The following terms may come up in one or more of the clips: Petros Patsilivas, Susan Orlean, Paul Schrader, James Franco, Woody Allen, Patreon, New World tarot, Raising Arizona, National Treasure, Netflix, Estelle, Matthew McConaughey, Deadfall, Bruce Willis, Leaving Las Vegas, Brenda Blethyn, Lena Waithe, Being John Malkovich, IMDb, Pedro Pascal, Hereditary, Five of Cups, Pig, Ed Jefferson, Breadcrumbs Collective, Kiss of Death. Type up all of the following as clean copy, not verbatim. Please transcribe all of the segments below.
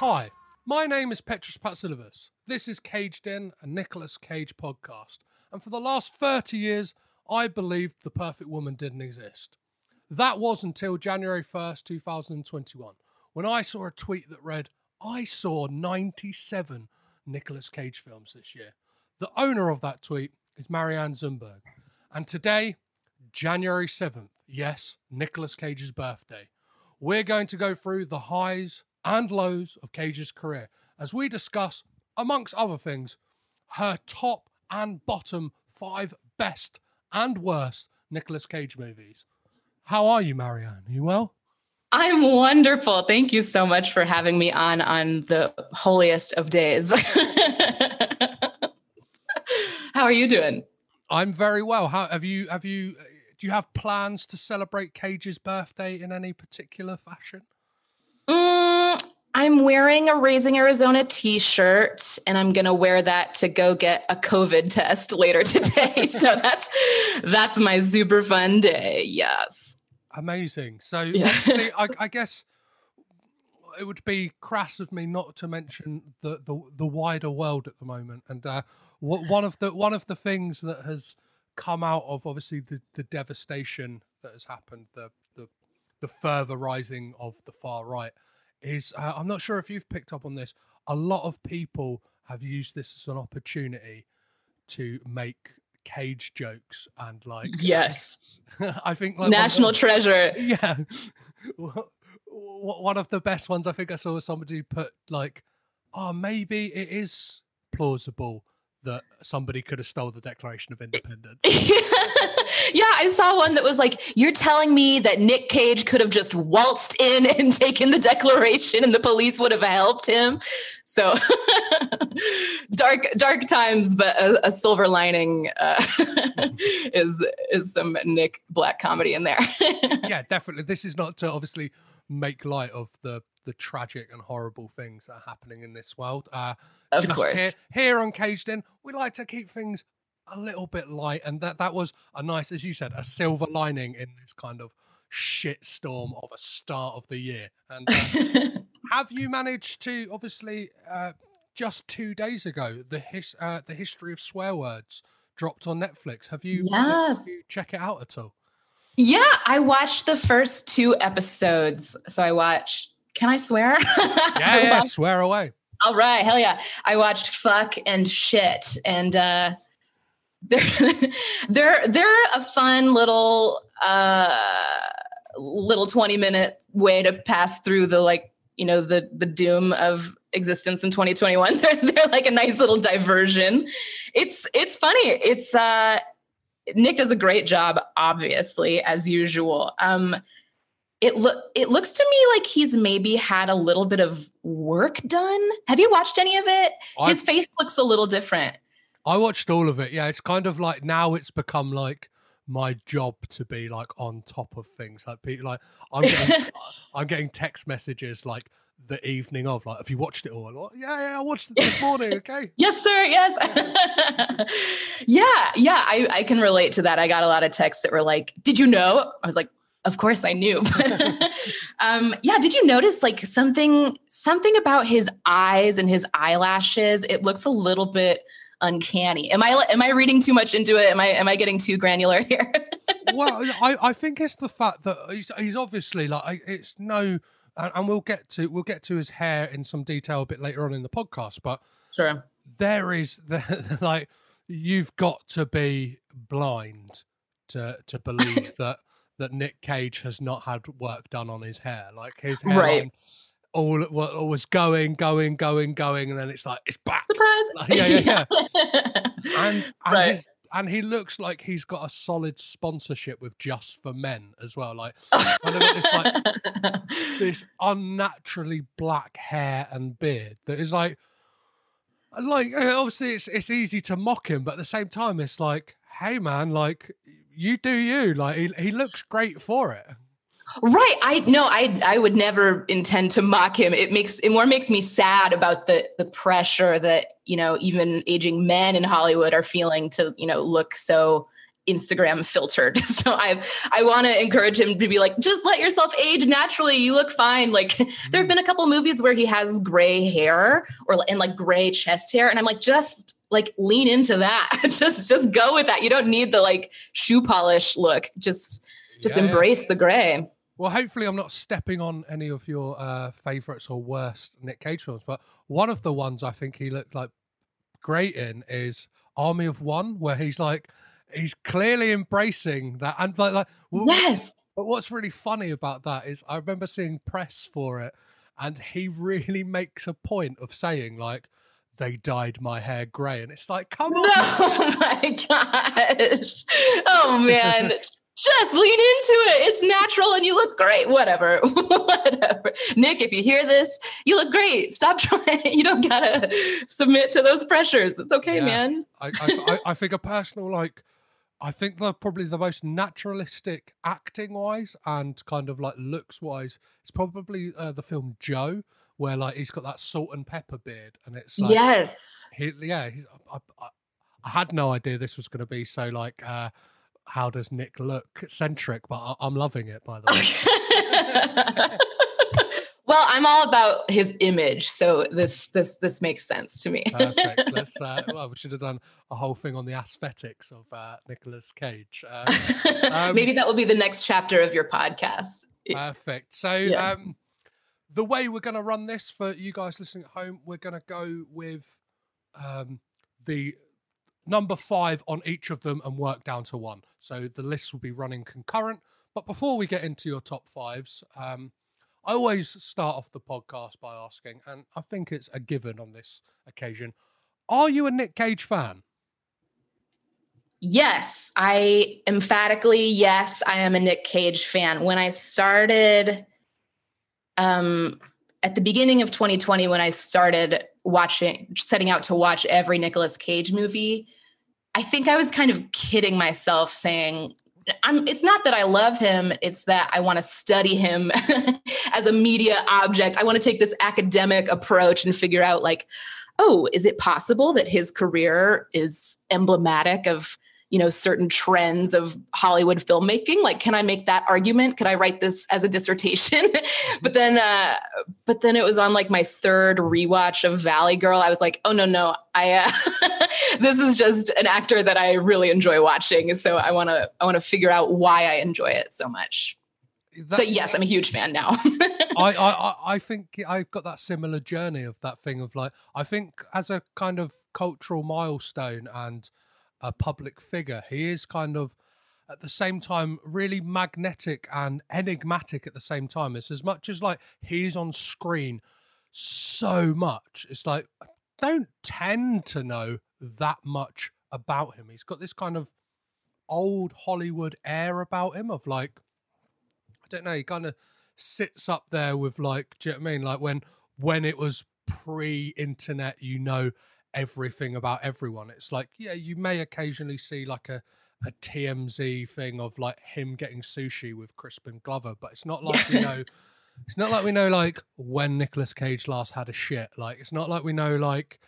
Hi, my name is Petros Patsilivas. This is Caged In, a Nicolas Cage podcast. And for the last 30 years, I believed the perfect woman didn't exist. That was until January 1st, 2021, when I saw a tweet that read, I saw 97 Nicolas Cage films this year. The owner of that tweet is Marianne Zumberg. And today, January 7th, yes, Nicolas Cage's birthday, we're going to go through the highs and lows of Cage's career as we discuss, amongst other things, her top and bottom 5 best and worst Nicolas Cage movies. How are you, Marianne? Are you well? I'm wonderful. Thank you so much for having me on the holiest of days. How are you doing? I'm very well. How have you do you have plans to celebrate Cage's birthday in any particular fashion? I'm wearing a Raising Arizona t-shirt, and I'm going to wear that to go get a COVID test later today. So that's my super fun day. Yes. Amazing. So yeah. I guess it would be crass of me not to mention the wider world at the moment. And one of the things that has come out of obviously the devastation that has happened, the further rising of the far right, is I'm not sure if you've picked up on this. A lot of people have used this as an opportunity to make Cage jokes and like. Yes. I think like National Treasure. Yeah. One of the best ones I think I saw was somebody put like, oh, maybe it is plausible that somebody could have stole the Declaration of Independence. Yeah, I saw one that was like, you're telling me that Nick Cage could have just waltzed in and taken the Declaration and the police would have helped him. So dark times, but a silver lining is some Nick Black comedy in there. Yeah, definitely. This is not to obviously make light of the tragic and horrible things that are happening in this world. Of course. Here on Caged In, we like to keep things a little bit light, and that was a nice, as you said, a silver lining in this kind of shitstorm of a start of the year. And have you managed to, obviously, just 2 days ago, the history of swear words dropped on Netflix. Have you managed to check it out at all? Yeah, I watched the first 2 episodes. So I watched... Can I swear? Yeah, swear away. All right, hell yeah. I watched fuck and shit, and they're a fun little 20-minute way to pass through the the doom of existence in 2021. They're like a nice little diversion. It's funny. It's Nick does a great job, obviously, as usual. It looks to me like he's maybe had a little bit of work done. Have you watched any of it? His face looks a little different. I watched all of it. Yeah, it's kind of like now it's become like my job to be like on top of things. Like people, like I'm getting text messages like the evening of like, have you watched it all? I'm like, yeah, I watched it this morning. Okay. Yes, sir. Yes. Yeah. I can relate to that. I got a lot of texts that were like, "Did you know?" I was like, of course I knew. Yeah. Did you notice like something about his eyes and his eyelashes? It looks a little bit uncanny. Am I reading too much into it? Am I getting too granular here? Well, I think it's the fact that he's obviously like, it's no, and we'll get to his hair in some detail a bit later on in the podcast, but sure. There is like, you've got to be blind to believe that Nick Cage has not had work done on his hair. Like his hair right. all was going, and then it's like, it's back. Surprise. Like, yeah. and right. And he looks like he's got a solid sponsorship with Just for Men as well. Like, this unnaturally black hair and beard that is like obviously it's easy to mock him, but at the same time, it's like, hey man, like you do you. Like he looks great for it. Right. I would never intend to mock him. It more makes me sad about the pressure that, you know, even aging men in Hollywood are feeling to, you know, look so Instagram filtered. So I want to encourage him to be like, just let yourself age naturally. You look fine. Like there have been a couple movies where he has gray hair and gray chest hair. And I'm like, just like lean into that. just go with that. You don't need the like shoe polish look. Just embrace the gray. Well, hopefully I'm not stepping on any of your favourites or worst Nick Cage films, but one of the ones I think he looked like great in is Army of One, where he's like, he's clearly embracing that. And like yes. But what's really funny about that is I remember seeing press for it, and he really makes a point of saying like, they dyed my hair grey, and it's like, come on! Oh my gosh! Oh man! Just lean into it. It's natural and you look great. Whatever. Nick, if you hear this, you look great. Stop trying. You don't gotta submit to those pressures. It's okay, man. I think a personal, like, I think they're probably the most naturalistic acting wise and kind of like looks wise. It's probably the film Joe, where like he's got that salt and pepper beard, and it's like, yes. I had no idea this was going to be so like, how does Nick look centric, but I'm loving it, by the way. Well, I'm all about his image, so this makes sense to me. Perfect. We should have done a whole thing on the aesthetics of Nicolas Cage. Maybe that will be the next chapter of your podcast. Perfect. So yes. The way we're going to run this for you guys listening at home, we're going to go with the number 5 on each of them and work down to 1. So the list will be running concurrent. But before we get into your top 5s, I always start off the podcast by asking, and I think it's a given on this occasion, are you a Nick Cage fan? Yes, I am a Nick Cage fan. When I started, at the beginning of 2020, when I started setting out to watch every Nicolas Cage movie, I think I was kind of kidding myself saying, it's not that I love him, it's that I want to study him as a media object. I want to take this academic approach and figure out like, oh, is it possible that his career is emblematic of, you know, certain trends of Hollywood filmmaking? Like, can I make that argument? Could I write this as a dissertation? But then it was on like my third rewatch of Valley Girl. I was like, oh no, this is just an actor that I really enjoy watching. So I want to figure out why I enjoy it so much. So yes, I'm a huge fan now. I think I've got that similar journey of that thing of like, I think as a kind of cultural milestone and a public figure, he is kind of at the same time really magnetic and enigmatic at the same time. It's as much as like he's on screen so much, it's like I don't tend to know that much about him. He's got this kind of old Hollywood air about him of like, I don't know, he kind of sits up there with like, do you know what I mean, like when it was pre-internet, you know, everything about everyone. It's like, yeah, you may occasionally see like a TMZ thing of like him getting sushi with Crispin Glover, but it's not like we know like when Nicolas Cage last had a shit. Like it's not like we know like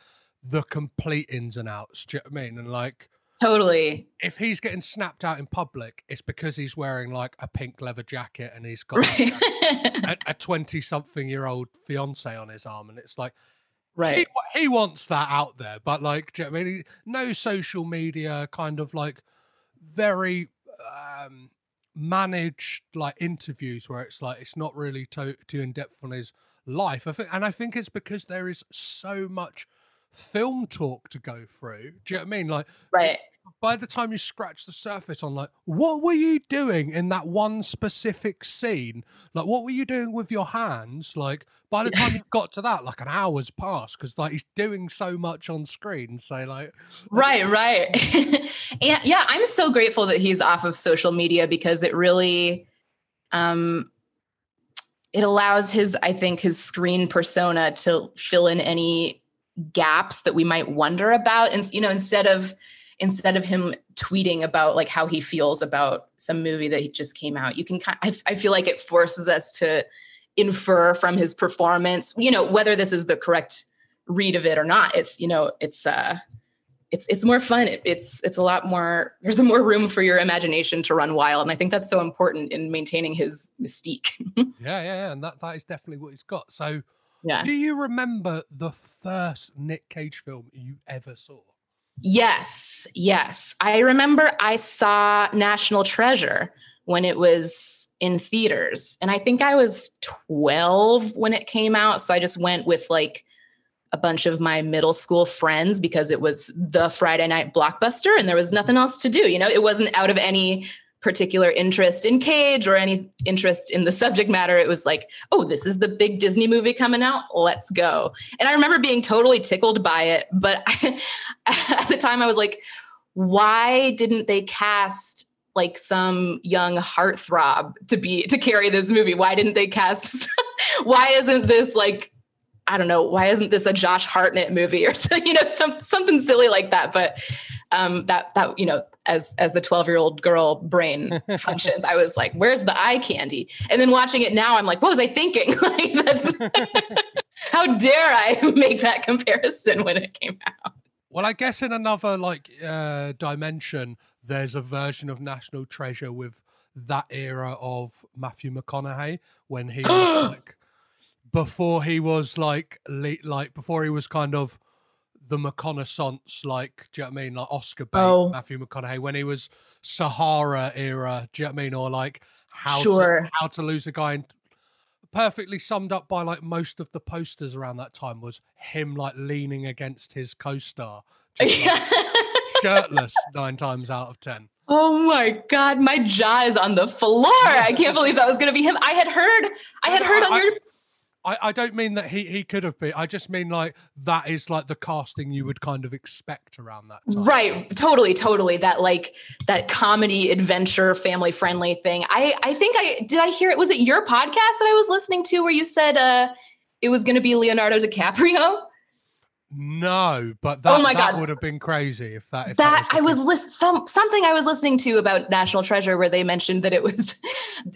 the complete ins and outs, do you know what I mean? And like Totally. If he's getting snapped out in public, it's because he's wearing like a pink leather jacket and he's got right. like a 20-something-year-old fiance on his arm, and it's like, right, he wants that out there, but like, do you know what I mean? No social media, kind of like very managed like interviews where it's like it's not really too in depth on his life. I think it's because there is so much film talk to go through. Do you know what I mean? Like, right. By the time you scratch the surface on like, what were you doing in that one specific scene? Like, what were you doing with your hands? Like, by the time you got to that, like an hour's passed because like he's doing so much on screen. So like, right. Yeah, I'm so grateful that he's off of social media because it really, it allows his screen persona to fill in any gaps that we might wonder about, and you know, instead of him tweeting about like how he feels about some movie that he just came out, you can kind of, I feel like it forces us to infer from his performance, you know, whether this is the correct read of it or not. It's, you know, it's more fun. It's a lot more, there's more room for your imagination to run wild. And I think that's so important in maintaining his mystique. Yeah. And that is definitely what he's got. So yeah. Do you remember the first Nick Cage film you ever saw? Yes. I remember I saw National Treasure when it was in theaters. And I think I was 12 when it came out. So I just went with like a bunch of my middle school friends because it was the Friday night blockbuster and there was nothing else to do. You know, it wasn't out of any particular interest in Cage or any interest in the subject matter. It was like, oh, this is the big Disney movie coming out. Let's go. And I remember being totally tickled by it. But at the time I was like, why didn't they cast like some young heartthrob to carry this movie? Why didn't they cast, why isn't this like, I don't know, why isn't this a Josh Hartnett movie or you know, something silly like that. But that, you know, as the 12-year-old girl brain functions, I was like, where's the eye candy? And then watching it now, I'm like, what was I thinking? Like, that's, how dare I make that comparison when it came out? Well, I guess in another like dimension, there's a version of National Treasure with that era of Matthew McConaughey when he was like, before he was like before he was kind of the McConaissance, like, do you know what I mean? Like Oscar bait, Matthew McConaughey, when he was Sahara era, do you know what I mean? Or like how to lose a guy. And perfectly summed up by like most of the posters around that time was him like leaning against his co-star, just, like, shirtless 9 times out of 10. Oh my God, my jaw is on the floor. I can't believe that was going to be him. I had heard on your... I don't mean that he could have been. I just mean like that is like the casting you would kind of expect around that time. Right. Totally. That like that comedy adventure, family friendly thing. I think I hear it. Was it your podcast that I was listening to where you said it was going to be Leonardo DiCaprio? No, but that would have been crazy if I was listening to about National Treasure where they mentioned that it was,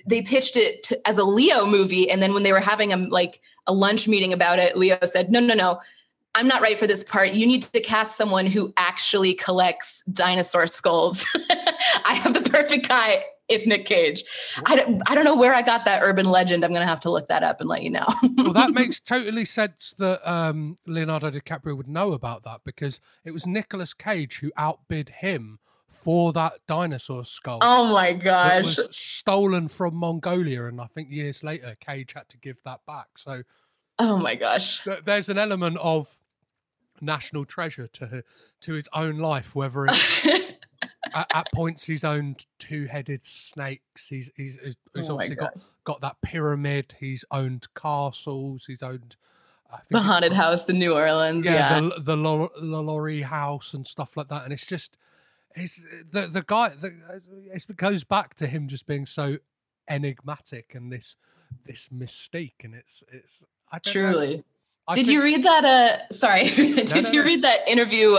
they pitched it as a Leo movie. And then when they were having a lunch meeting about it, Leo said, no, I'm not right for this part. You need to cast someone who actually collects dinosaur skulls. I have the perfect guy. It's Nick Cage. I don't know where I got that urban legend. I'm going to have to look that up and let you know. Well, that makes totally sense that Leonardo DiCaprio would know about that because it was Nicolas Cage who outbid him for that dinosaur skull. Oh, my gosh. It was stolen from Mongolia, and I think years later, Cage had to give that back. So, oh, my gosh. There's an element of National Treasure to his own life, whether it's... At points, he's owned two-headed snakes. He's obviously got that pyramid. He's owned castles. He's owned the haunted house in New Orleans. Yeah. The Lorry house and stuff like that. And it's just it goes back to him just being so enigmatic and this mystique. And it's I don't truly. Know. Did you read that? Sorry, you read that interview?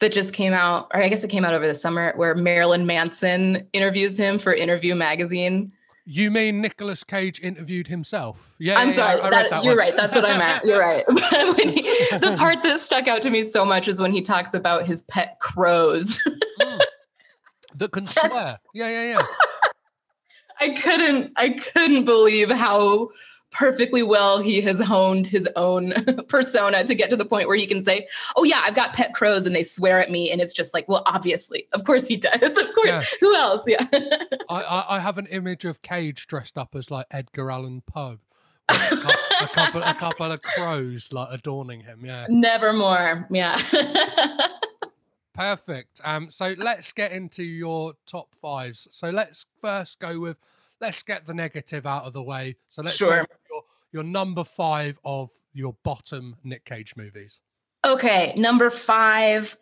That just came out, or I guess it came out over the summer, where Marilyn Manson interviews him for Interview magazine. You mean Nicolas Cage interviewed himself? Yeah, I'm sorry. Yeah, you're right. That's what I meant. You're right. The part that stuck out to me so much is when he talks about his pet crows. that can swear. Yeah. I couldn't believe how perfectly well he has honed his own persona to get to the point where he can say, oh yeah, I've got pet crows and they swear at me. And it's just like, well, obviously, of course he does. Of course. Yeah. Who else? Yeah. I have an image of Cage dressed up as like Edgar Allan Poe. A couple of crows like adorning him. Yeah. Nevermore. Yeah. Perfect. So let's get into your top fives. So let's first go with, let's get the negative out of the way. So let's go with your number five of your bottom Nick Cage movies. Okay, number five.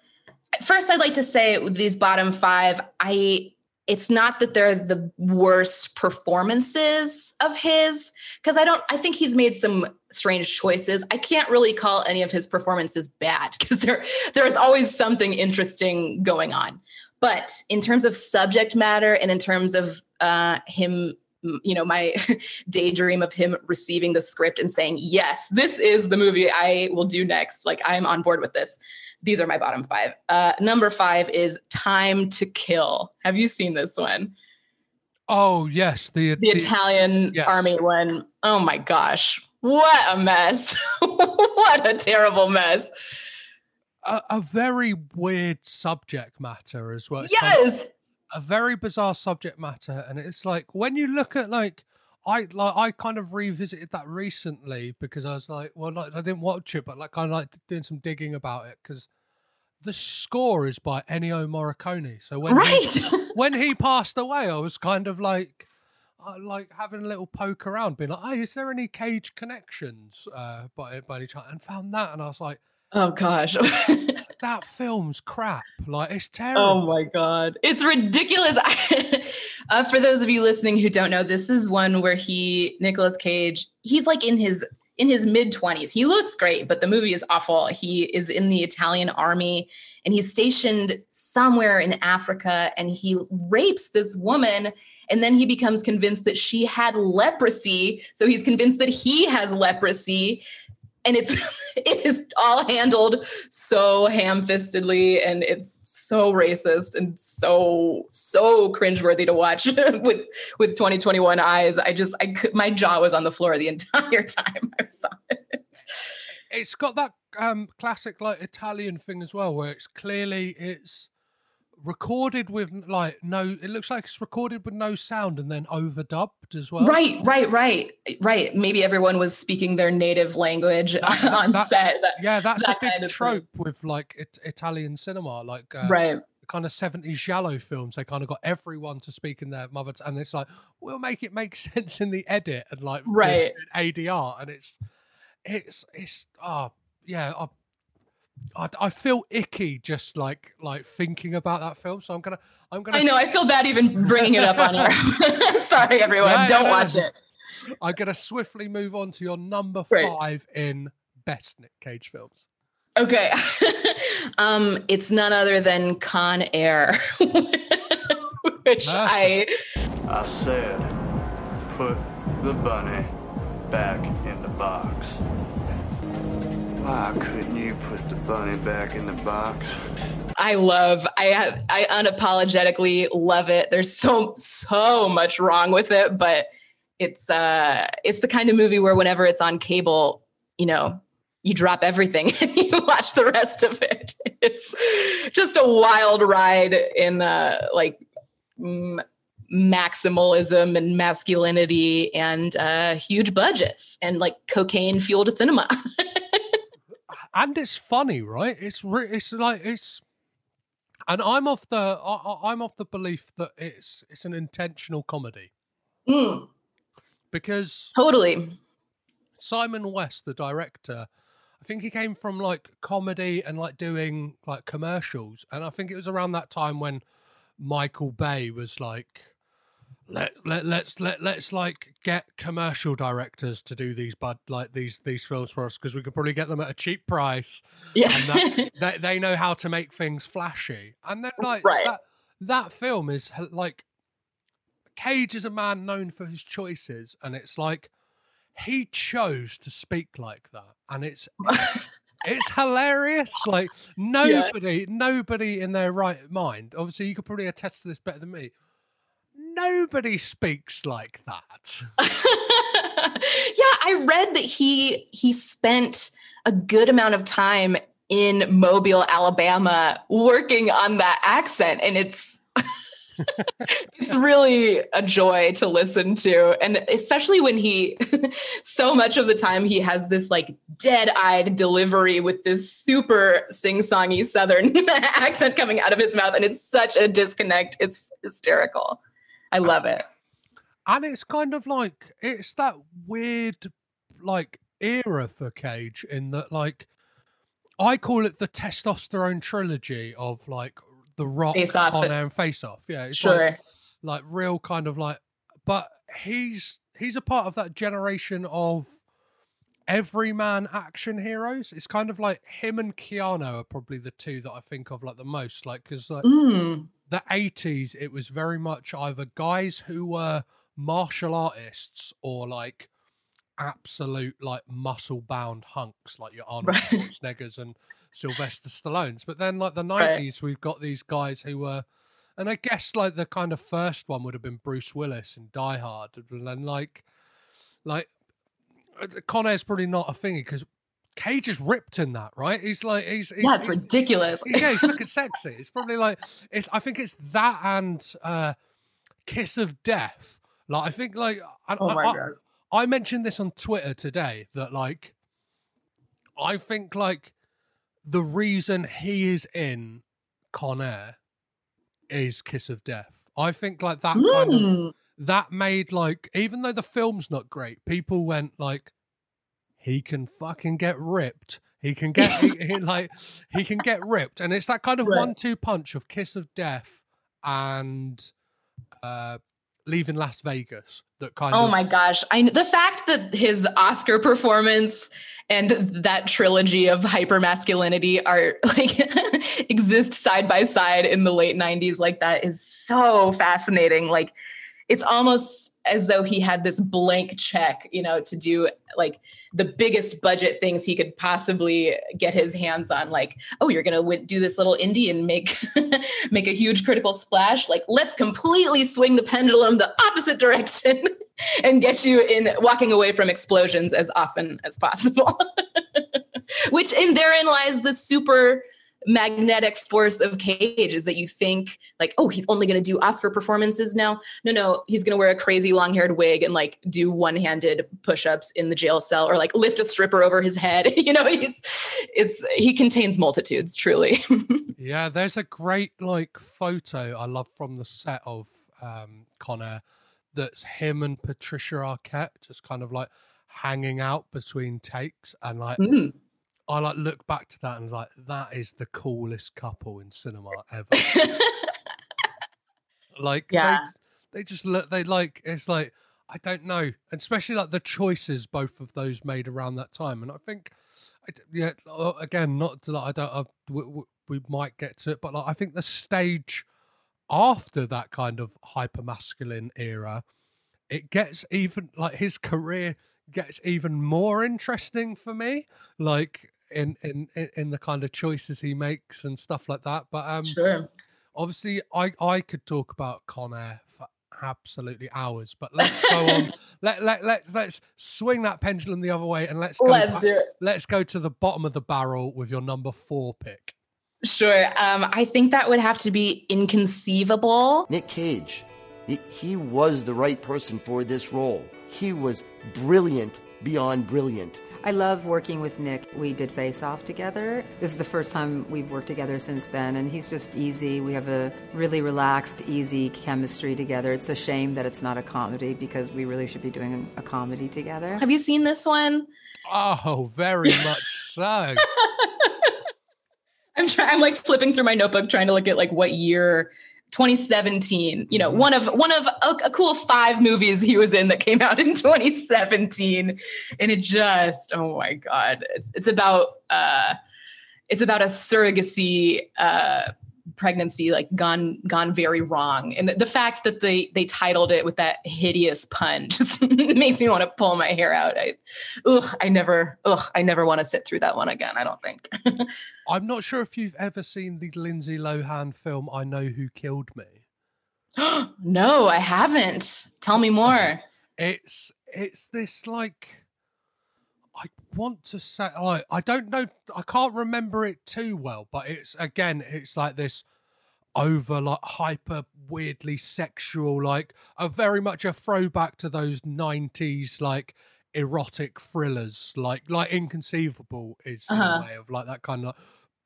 First, I'd like to say with these bottom five, it's not that they're the worst performances of his, because I think he's made some strange choices. I can't really call any of his performances bad because there's always something interesting going on. But in terms of subject matter and in terms of him, you know, my daydream of him receiving the script and saying, yes, this is the movie I will do next. Like, I'm on board with this. These are my bottom five. Number five is Time to Kill. Have you seen this one? Oh, yes. The Italian Army one. Oh, my gosh. What a mess. What a terrible mess. A very weird subject matter as well. It's yes. Like a very bizarre subject matter. And it's like, when you look at I kind of revisited that recently because I was like, well, like, I didn't watch it, but like I like doing some digging about it because the score is by Ennio Morricone. So when he passed away, I was kind of like having a little poke around, being like, hey, is there any Cage connections by any chance? And found that, and I was like, oh gosh. That film's crap. Like, it's terrible. Oh my God. It's ridiculous. For those of you listening who don't know, this is one where Nicolas Cage, he's like in his mid-20s. He looks great, but the movie is awful. He is in the Italian army and he's stationed somewhere in Africa and he rapes this woman. And then he becomes convinced that she had leprosy. So he's convinced that he has leprosy. And it is all handled so ham-fistedly, and it's so racist and so cringeworthy to watch with 2021 eyes. My jaw was on the floor the entire time I saw it. It's got that classic like Italian thing as well, where it's recorded with it looks like it's recorded with no sound and then overdubbed as well. Right. Maybe everyone was speaking their native language on set. That's a big trope with Italian cinema, the kind of 70s giallo films. They kind of got everyone to speak in their mother, and it's like, we'll make it make sense in the edit and ADR, and I feel icky just like thinking about that film, so I'm gonna. I know, I feel bad even bringing it up on here. Sorry, everyone, don't watch it. I'm gonna swiftly move on to your number five in best Nick Cage films. Okay, it's none other than Con Air, which I said, put the bunny back in the box. Why couldn't you put the bunny back in the box? I unapologetically love it. There's so much wrong with it, but it's the kind of movie where whenever it's on cable, you know, you drop everything and you watch the rest of it. It's just a wild ride in maximalism and masculinity and huge budgets and like cocaine fueled cinema. And it's funny, right? And I'm of the belief that it's an intentional comedy. Mm. Because totally, Simon West, the director, I think he came from comedy and doing commercials, and I think it was around that time when Michael Bay was like, Let's get commercial directors to do these these films for us because we could probably get them at a cheap price. Yeah, and they know how to make things flashy. And then that film is Cage is a man known for his choices, and it's he chose to speak like that, and it's hilarious? Like, nobody in their right mind, obviously you could probably attest to this better than me, nobody speaks like that. I read that he spent a good amount of time in Mobile, Alabama, working on that accent, and it's it's really a joy to listen to. And especially when he, so much of the time he has this like dead-eyed delivery with this super sing-songy Southern accent coming out of his mouth. And it's such a disconnect. It's hysterical. I love it. And it's kind of like, it's that weird like era for Cage in that, like, I call it the testosterone trilogy of like The Rock, Con Air, and Face Off. Yeah, it's sure. Like real kind of like, but he's a part of that generation of everyman action heroes. It's kind of like him and Keanu are probably the two that I think of like the most. Like, because like the 80s, it was very much either guys who were martial artists or like absolute like muscle bound hunks like your Arnold Schwarzeneggers and Sylvester Stallones. But then like the 90s, we've got these guys who were, and I guess like the kind of first one would have been Bruce Willis in Die Hard, and then like Con Air's probably not a thingy because Cage is ripped in that, right? He's like he's ridiculous. Yeah, he's looking sexy. It's probably like I think it's that and Kiss of Death. Like I think like God. I mentioned this on Twitter today that like I think like the reason he is in Con Air is Kiss of Death. I think like that kind of, that made like, even though the film's not great, people went like, he can fucking get ripped. He can get he can get ripped. And it's that kind of 1-2 punch of Kiss of Death and Leaving Las Vegas that kind of... Oh my gosh. The fact that his Oscar performance and that trilogy of hypermasculinity are like exist side by side in the late 90s like that is so fascinating. Like it's almost as though he had this blank check, you know, to do like the biggest budget things he could possibly get his hands on. Like, oh, you're going to do this little indie and make a huge critical splash. Like, let's completely swing the pendulum the opposite direction and get you in walking away from explosions as often as possible, which in therein lies the super magnetic force of Cage, is that you think like, oh, he's only going to do Oscar performances now. No, he's going to wear a crazy long-haired wig and like do one-handed push-ups in the jail cell or like lift a stripper over his head. You know, he contains multitudes, truly. Yeah, there's a great like photo I love from the set of Con Air that's him and Patricia Arquette just kind of like hanging out between takes, and like I like look back to that and like, that is the coolest couple in cinema ever. Like, they just look, they like, it's like, I don't know. And especially like the choices both of those made around that time. And I think, again, not that I don't, we might get to it, but like, I think the stage after that kind of hypermasculine era, it gets even like his career gets even more interesting for me. Like, in the kind of choices he makes and stuff like that. But obviously I could talk about Con Air for absolutely hours, but let's go on. Let's swing that pendulum the other way and let's go to the bottom of the barrel with your number 4 pick. Sure. I think that would have to be Inconceivable. Nick Cage. He was the right person for this role. He was brilliant, beyond brilliant. I love working with Nick. We did Face Off together. This is the first time we've worked together since then, and he's just easy. We have a really relaxed, easy chemistry together. It's a shame that it's not a comedy, because we really should be doing a comedy together. Have you seen this one? Oh, very much so. I'm like flipping through my notebook trying to look at like what year... 2017, you know, one of a cool 5 movies he was in that came out in 2017. And it just, oh my God, it's about a surrogacy pregnancy like gone very wrong. And the fact that they titled it with that hideous pun just makes me want to pull my hair out. I never want to sit through that one again, I don't think. I'm not sure if you've ever seen the Lindsay Lohan film, I Know Who Killed Me. No, I haven't. Tell me more. It's this like, I want to say, I don't know, I can't remember it too well, but it's like this over like hyper weirdly sexual, like a very much a throwback to those 90s like erotic thrillers, like Inconceivable is in a way of like that kind of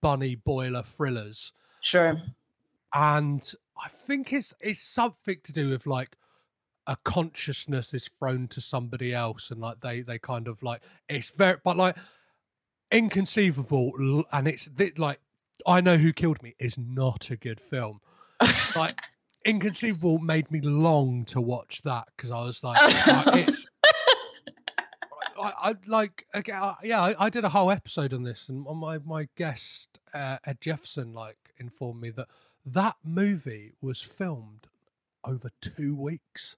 bunny boiler thrillers. Sure. And I think it's something to do with like a consciousness is thrown to somebody else, and like they kind of like it's very, but like Inconceivable, and it's like I Know Who Killed Me is not a good film. Like Inconceivable made me long to watch that because I was like, I did a whole episode on this, and my guest Ed Jefferson like informed me that. That movie was filmed over 2 weeks.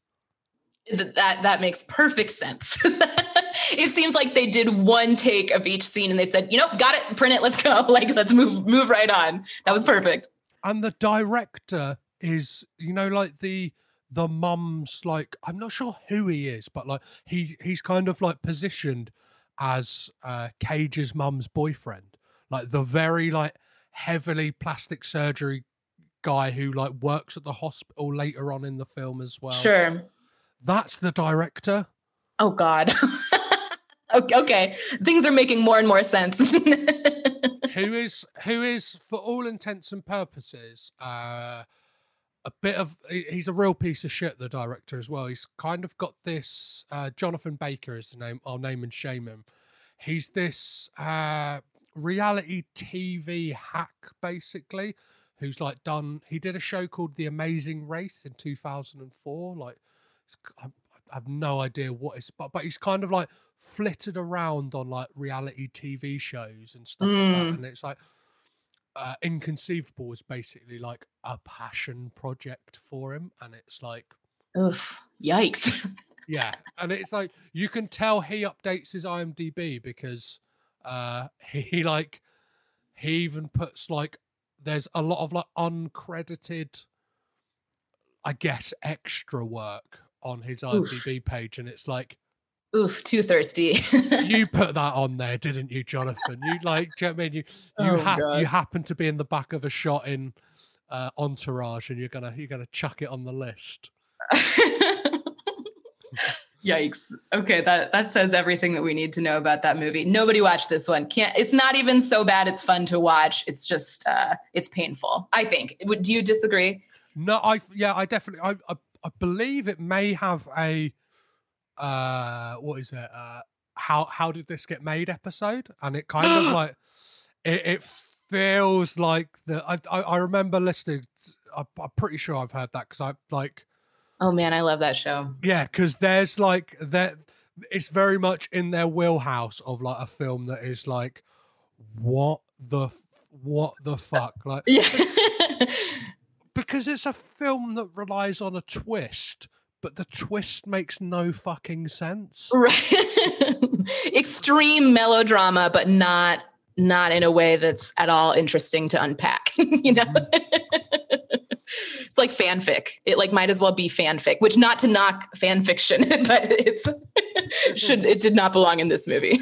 That makes perfect sense. It seems like they did one take of each scene and they said, you know, got it, print it, let's go. Like, let's move right on. That was perfect. And the director is, you know, like the mum's like, I'm not sure who he is, but like he's kind of like positioned as Cage's mum's boyfriend. Like the very like heavily plastic surgery guy who like works at the hospital later on in the film as well. Sure. That's the director. Oh God. Okay. Things are making more and more sense. Who is for all intents and purposes he's a real piece of shit, the director as well. He's kind of got this Jonathan Baker is the name, I'll name and shame him. He's this reality TV hack basically. Who's like he did a show called The Amazing Race in 2004. Like, I have no idea what it's, but he's kind of like flitted around on like reality TV shows and stuff like that. And it's like, Inconceivable is basically like a passion project for him. And it's like, oof, yikes. Yeah. And it's like, you can tell he updates his IMDb because he even puts like, there's a lot of like uncredited, I guess, extra work on his IMDb page, and it's like, oof, too thirsty. You put that on there, didn't you, Jonathan? You like, do you know what I mean? You happen to be in the back of a shot in Entourage, and you're gonna chuck it on the list. Yikes. Okay, that says everything that we need to know about that movie. Nobody watch this one. It's not even so bad it's fun to watch. It's just it's painful, I think. Do you disagree? No, I believe it may have a what is it? How did this get made episode? And it kind of like it feels like the I remember listening. I'm pretty sure I've heard that because I like. Oh man, I love that show. Yeah, because there's like that. It's very much in their wheelhouse of like a film that is like, what the fuck, like. Yeah. Because it's a film that relies on a twist, but the twist makes no fucking sense. Right. Extreme melodrama, but not in a way that's at all interesting to unpack. You know. It's like fanfic. It like might as well be fanfic, which not to knock fan fiction, but it did not belong in this movie.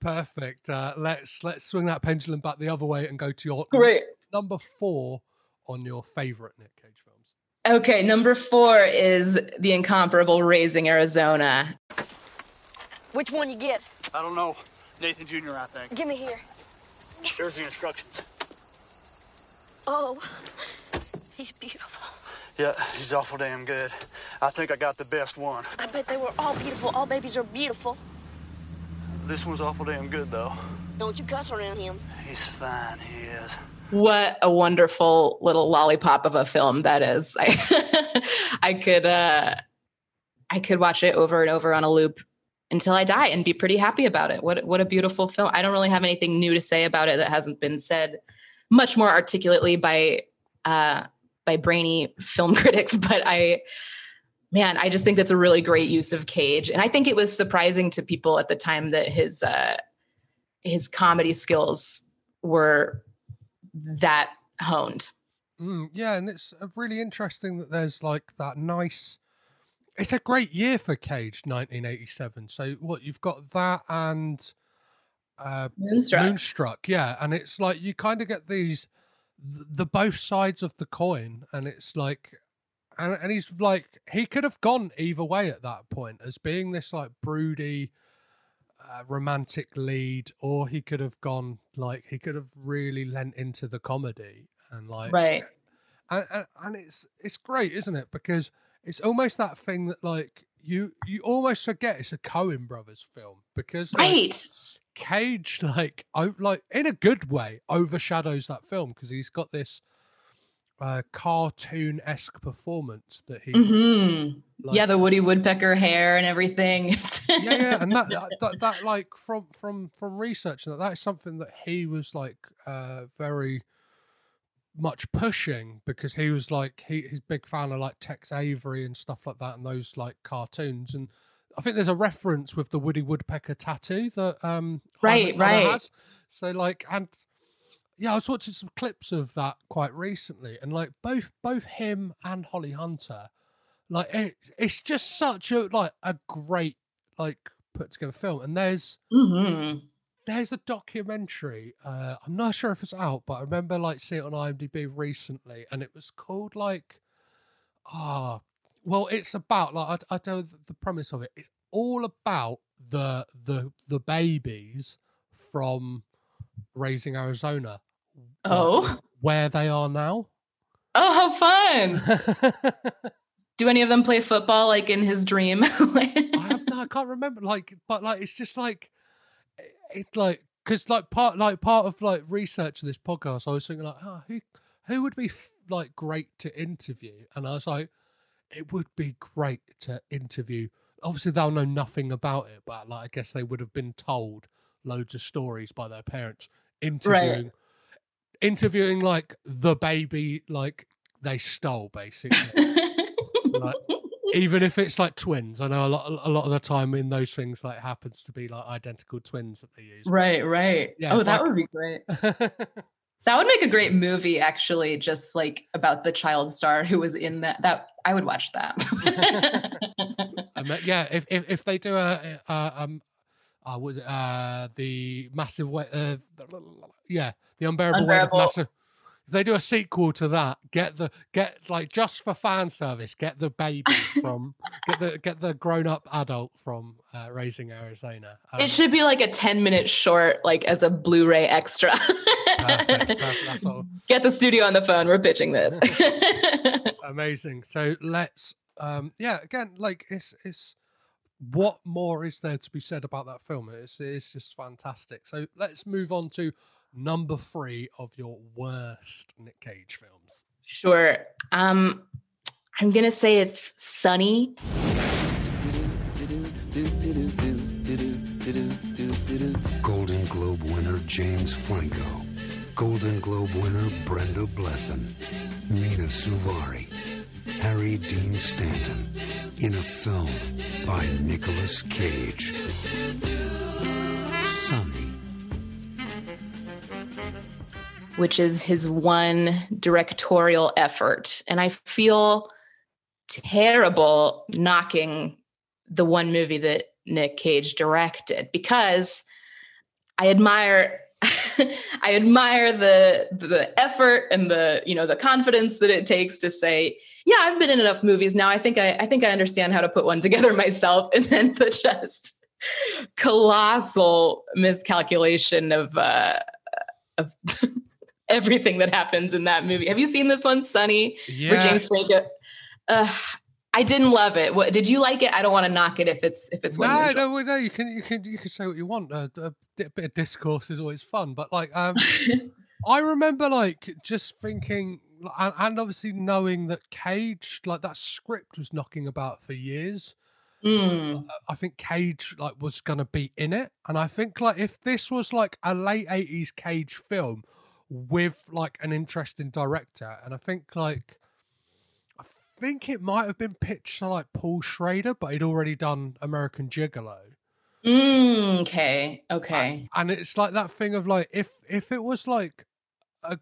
Perfect. Let's swing that pendulum back the other way and go to your number 4 on your favorite Nick Cage films. Okay, number 4 is the incomparable Raising Arizona. Which one you get? I don't know. Nathan Jr., I think. Give me here. Here's the instructions. Oh. He's beautiful. Yeah, he's awful damn good. I think I got the best one. I bet they were all beautiful. All babies are beautiful. This one's awful damn good, though. Don't you cuss around him. He's fine, he is. What a wonderful little lollipop of a film that is. I could watch it over and over on a loop until I die and be pretty happy about it. What a beautiful film. I don't really have anything new to say about it that hasn't been said much more articulately by brainy film critics. But I just think that's a really great use of Cage. And I think it was surprising to people at the time that his comedy skills were that honed. Yeah. And it's really interesting that there's like that nice, it's a great year for Cage, 1987. So what you've got that and Moonstruck. Yeah. And it's like, you kind of get these, the both sides of the coin, and it's like, and he's like, he could have gone either way at that point as being this like broody romantic lead, or he could have gone like, he could have really lent into the comedy and like, right. And it's great, isn't it? Because it's almost that thing that like you almost forget it's a Coen Brothers film, because right. Cage like in a good way overshadows that film, because he's got this cartoon-esque performance that he mm-hmm. like, yeah, the Woody Woodpecker hair and everything. yeah and that like from research, that is something that he was like very much pushing, because he was like he's a big fan of like Tex Avery and stuff like that, and those like cartoons. And I think there's a reference with the Woody Woodpecker tattoo that right has. So like, and yeah, I was watching some clips of that quite recently, and like both him and Holly Hunter, like it's just such a like a great like put together film. And there's mm-hmm. there's a documentary. I'm not sure if it's out, but I remember like seeing it on IMDb recently, and it was called like well, it's about like I don't know the premise of it. It's all about the babies from Raising Arizona. Oh, where they are now. Oh, how fun! Do any of them play football like in his dream? I can't remember. Like, but like it's just like it's like, because part of like research of this podcast, I was thinking like, who would be like great to interview, and I was like, it would be great to interview. Obviously, they'll know nothing about it, but like I guess they would have been told loads of stories by their parents. Interviewing like the baby like they stole, basically. Like, even if it's like twins, I know a lot of the time in those things like happens to be like identical twins that they use. Right. Yeah, oh, that would be great. That would make a great movie, actually, just like about the child star who was in that I would watch that. Yeah, if they do the massive weight, the unbearable weight of massive. If they do a sequel to that, get like just for fan service, get the baby from get the grown up adult from Raising Arizona. It should be like a 10-minute short, like as a Blu-ray extra. Perfect. That's all. Get the studio on the phone. We're pitching this. Amazing. So let's again, like it's. What more is there to be said about that film? It's just fantastic. So let's move on to number 3 of your worst Nick Cage films. Sure. I'm going to say it's Sunny. Golden Globe winner James Franco. Golden Globe winner Brenda Blethyn. Mina Suvari. Harry Dean Stanton in a film by Nicolas Cage. Sunny. Which is his one directorial effort. And I feel terrible knocking the one movie that Nick Cage directed, because I admire the effort and the, you know, the confidence that it takes to say, yeah, I've been in enough movies now. I think I understand how to put one together myself. And then the just colossal miscalculation of everything that happens in that movie. Have you seen this one, Sunny? Yeah. Where James Franco. I didn't love it. What, did you like it? I don't want to knock it if it's. No. You can say what you want. A bit of discourse is always fun. But like, I remember like just thinking. And obviously knowing that Cage, like that script was knocking about for years. I think Cage like was going to be in it. And I think like if this was like a late 80s Cage film, with like an interesting director. And I think it might have been pitched to like Paul Schrader, but he'd already done American Gigolo. Okay. And it's like that thing of like, if it was like a,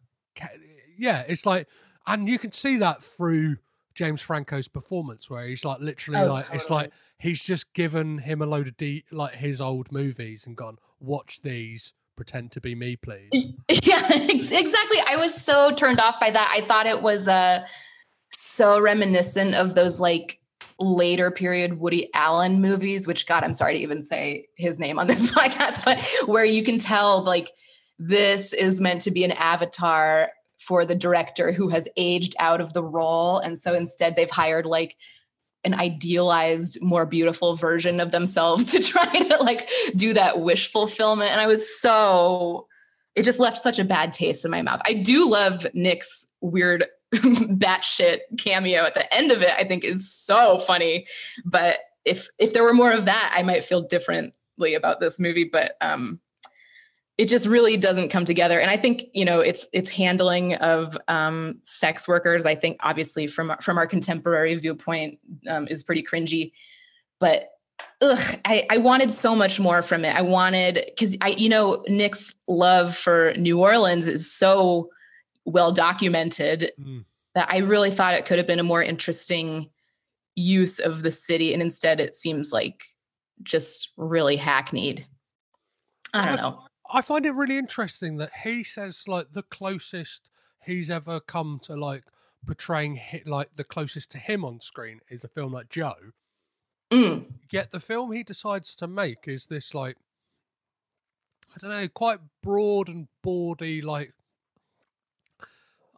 yeah, it's like, and you can see that through James Franco's performance, where he's like literally it's like he's just given him a load of like his old movies and gone, watch these, pretend to be me, please. Yeah, exactly. I was so turned off by that. I thought it was so reminiscent of those like later period Woody Allen movies, which, God, I'm sorry to even say his name on this podcast, but where you can tell like this is meant to be an avatar for the director who has aged out of the role. And so instead they've hired like an idealized, more beautiful version of themselves to try to like do that wish fulfillment. And I was so, it just left such a bad taste in my mouth. I do love Nick's weird batshit cameo at the end of it. I think is so funny, but if there were more of that, I might feel differently about this movie, but it just really doesn't come together. And I think, you know, it's handling of sex workers, I think obviously from our contemporary viewpoint is pretty cringy, but I wanted so much more from it. I wanted, cause Nick's love for New Orleans is so well documented that I really thought it could have been a more interesting use of the city. And instead it seems like just really hackneyed. I don't know. I find it really interesting that he says like the closest he's ever come to like portraying like the closest to him on screen is a film like Joe. Yet the film he decides to make is this like, I don't know, quite broad and bawdy, like,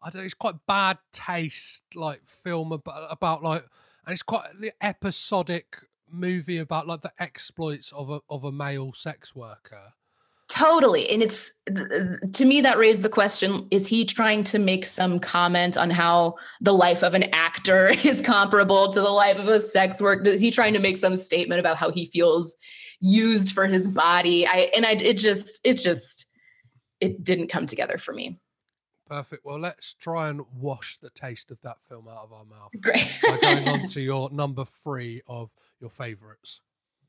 I don't know, it's quite bad taste like film about like, and it's quite the episodic movie about like the exploits of a male sex worker. Totally. And it's, to me, that raised the question, is he trying to make some comment on how the life of an actor is comparable to the life of a sex worker? Is he trying to make some statement about how he feels used for his body? It didn't come together for me. Perfect. Well, let's try and wash the taste of that film out of our mouth. Great. By going on to your number 3 of your favorites.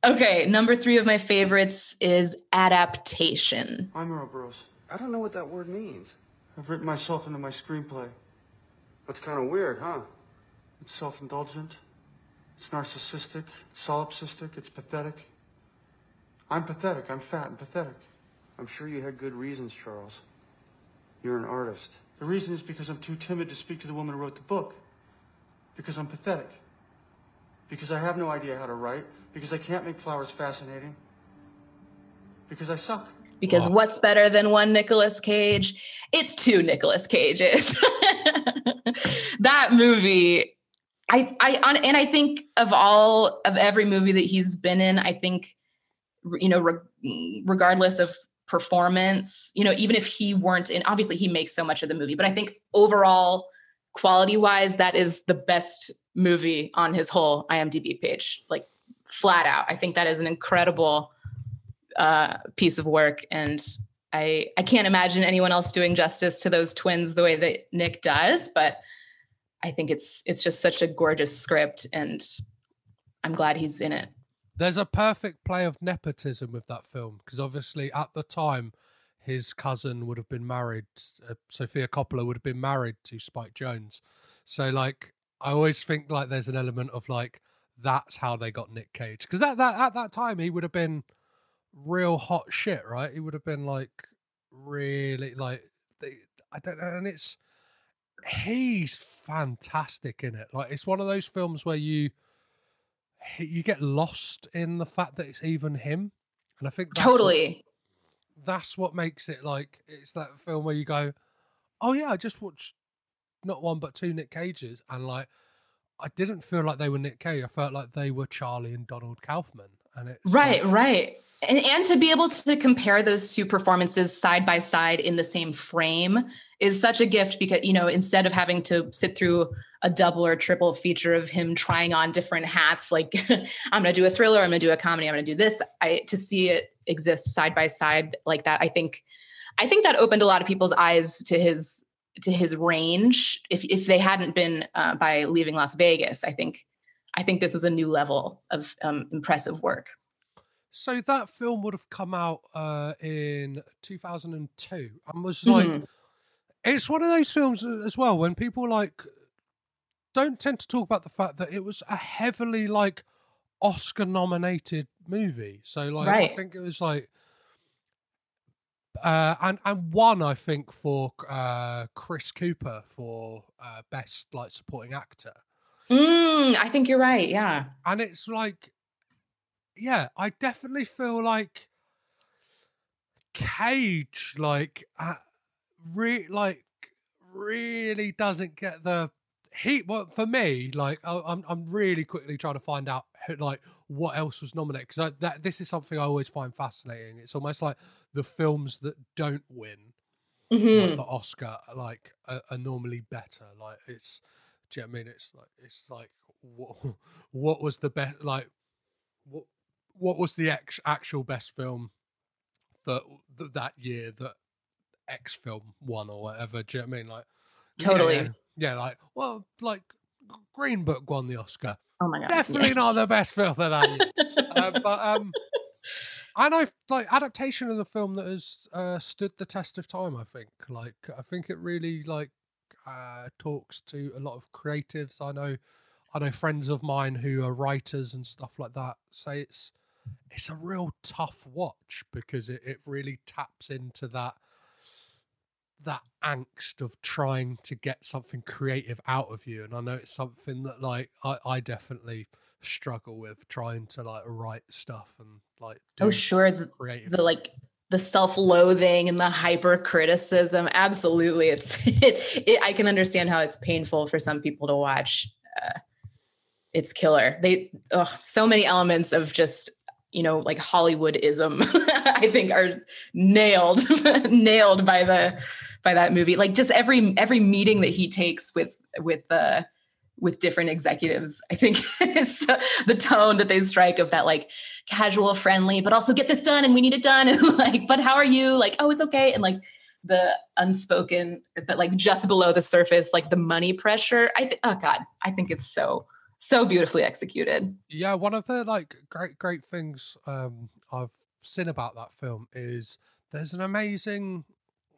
Okay, number 3 of my favorites is Adaptation. I'm Earl Burroughs. I don't know what that word means. I've written myself into my screenplay. That's kind of weird, huh? It's self-indulgent. It's narcissistic. It's solipsistic. It's pathetic. I'm pathetic. I'm fat and pathetic. I'm sure you had good reasons, Charles. You're an artist. The reason is because I'm too timid to speak to the woman who wrote the book. Because I'm pathetic. Because I have no idea how to write. Because I can't make flowers fascinating. Because I suck. Because what's better than one Nicolas Cage? It's 2 Nicolas Cages. That movie, I think of every movie that he's been in, I think, you know, regardless of performance, you know, even if he weren't in, obviously he makes so much of the movie, but I think overall, quality-wise, that is the best movie on his whole IMDb page, like flat out. I think that is an incredible piece of work, and I can't imagine anyone else doing justice to those twins the way that Nick does. But I think it's just such a gorgeous script, and I'm glad he's in it. There's a perfect play of nepotism with that film, because obviously at the time his cousin would have been married, Sofia Coppola would have been married to Spike Jonze. So like, I always think like there's an element of like, that's how they got Nick Cage. Because at that time, he would have been real hot shit, right? He would have been like really like, I don't know. And he's fantastic in it. Like, it's one of those films where you get lost in the fact that it's even him. And I think that's what makes it like, it's that film where you go, oh yeah, I just watched not 1 but 2 Nick Cages, and like I didn't feel like they were Nick Cage. I felt like they were Charlie and Donald Kaufman, and it's right. And to be able to compare those 2 performances side by side in the same frame is such a gift, because, you know, instead of having to sit through a double or triple feature of him trying on different hats, like I'm going to do a thriller, I'm going to do a comedy, I'm going to do this, to see it exist side by side like that, I think I think that opened a lot of people's eyes to his range. If they hadn't been by Leaving Las Vegas, I think this was a new level of impressive work. So that film would have come out in 2002 and was like, mm-hmm. It's one of those films as well when people like don't tend to talk about the fact that it was a heavily like Oscar nominated movie. So like, right. I think it was like, and won, I think, for Chris Cooper for best like supporting actor. I think you're right. Yeah. And it's like, yeah, I definitely feel like Cage really doesn't get the heat. Well, for me, like I'm really quickly trying to find out who, like what else was nominated, because this is something I always find fascinating. It's almost like the films that don't win mm-hmm. like the Oscar like are normally better. Like it's, do you know what I mean? It's like what was the best? Like what was the actual best film that year that X film won or whatever? Do you know what I mean? Like totally. Yeah, like, well, like Green Book won the Oscar. Oh my god, definitely yeah. Not the best film of that year. And I like Adaptation of the film that has stood the test of time. I think it really like talks to a lot of creatives. I know friends of mine who are writers and stuff like that say it's a real tough watch because it really taps into that angst of trying to get something creative out of you. And I know it's something that like I definitely struggle with, trying to like write stuff and like do the like the self-loathing and the hyper criticism. Absolutely. I can understand how it's painful for some people to watch. It's killer. So many elements of just, you know, like Hollywoodism, I think are nailed by that movie. Like just every meeting that he takes with different executives, I think it's the tone that they strike of that like casual friendly, but also get this done and we need it done. And like, but how are you? Like, oh, it's okay. And like the unspoken, but like just below the surface, like the money pressure. I think it's so beautifully executed. Yeah, one of the like great things I've seen about that film is there's an amazing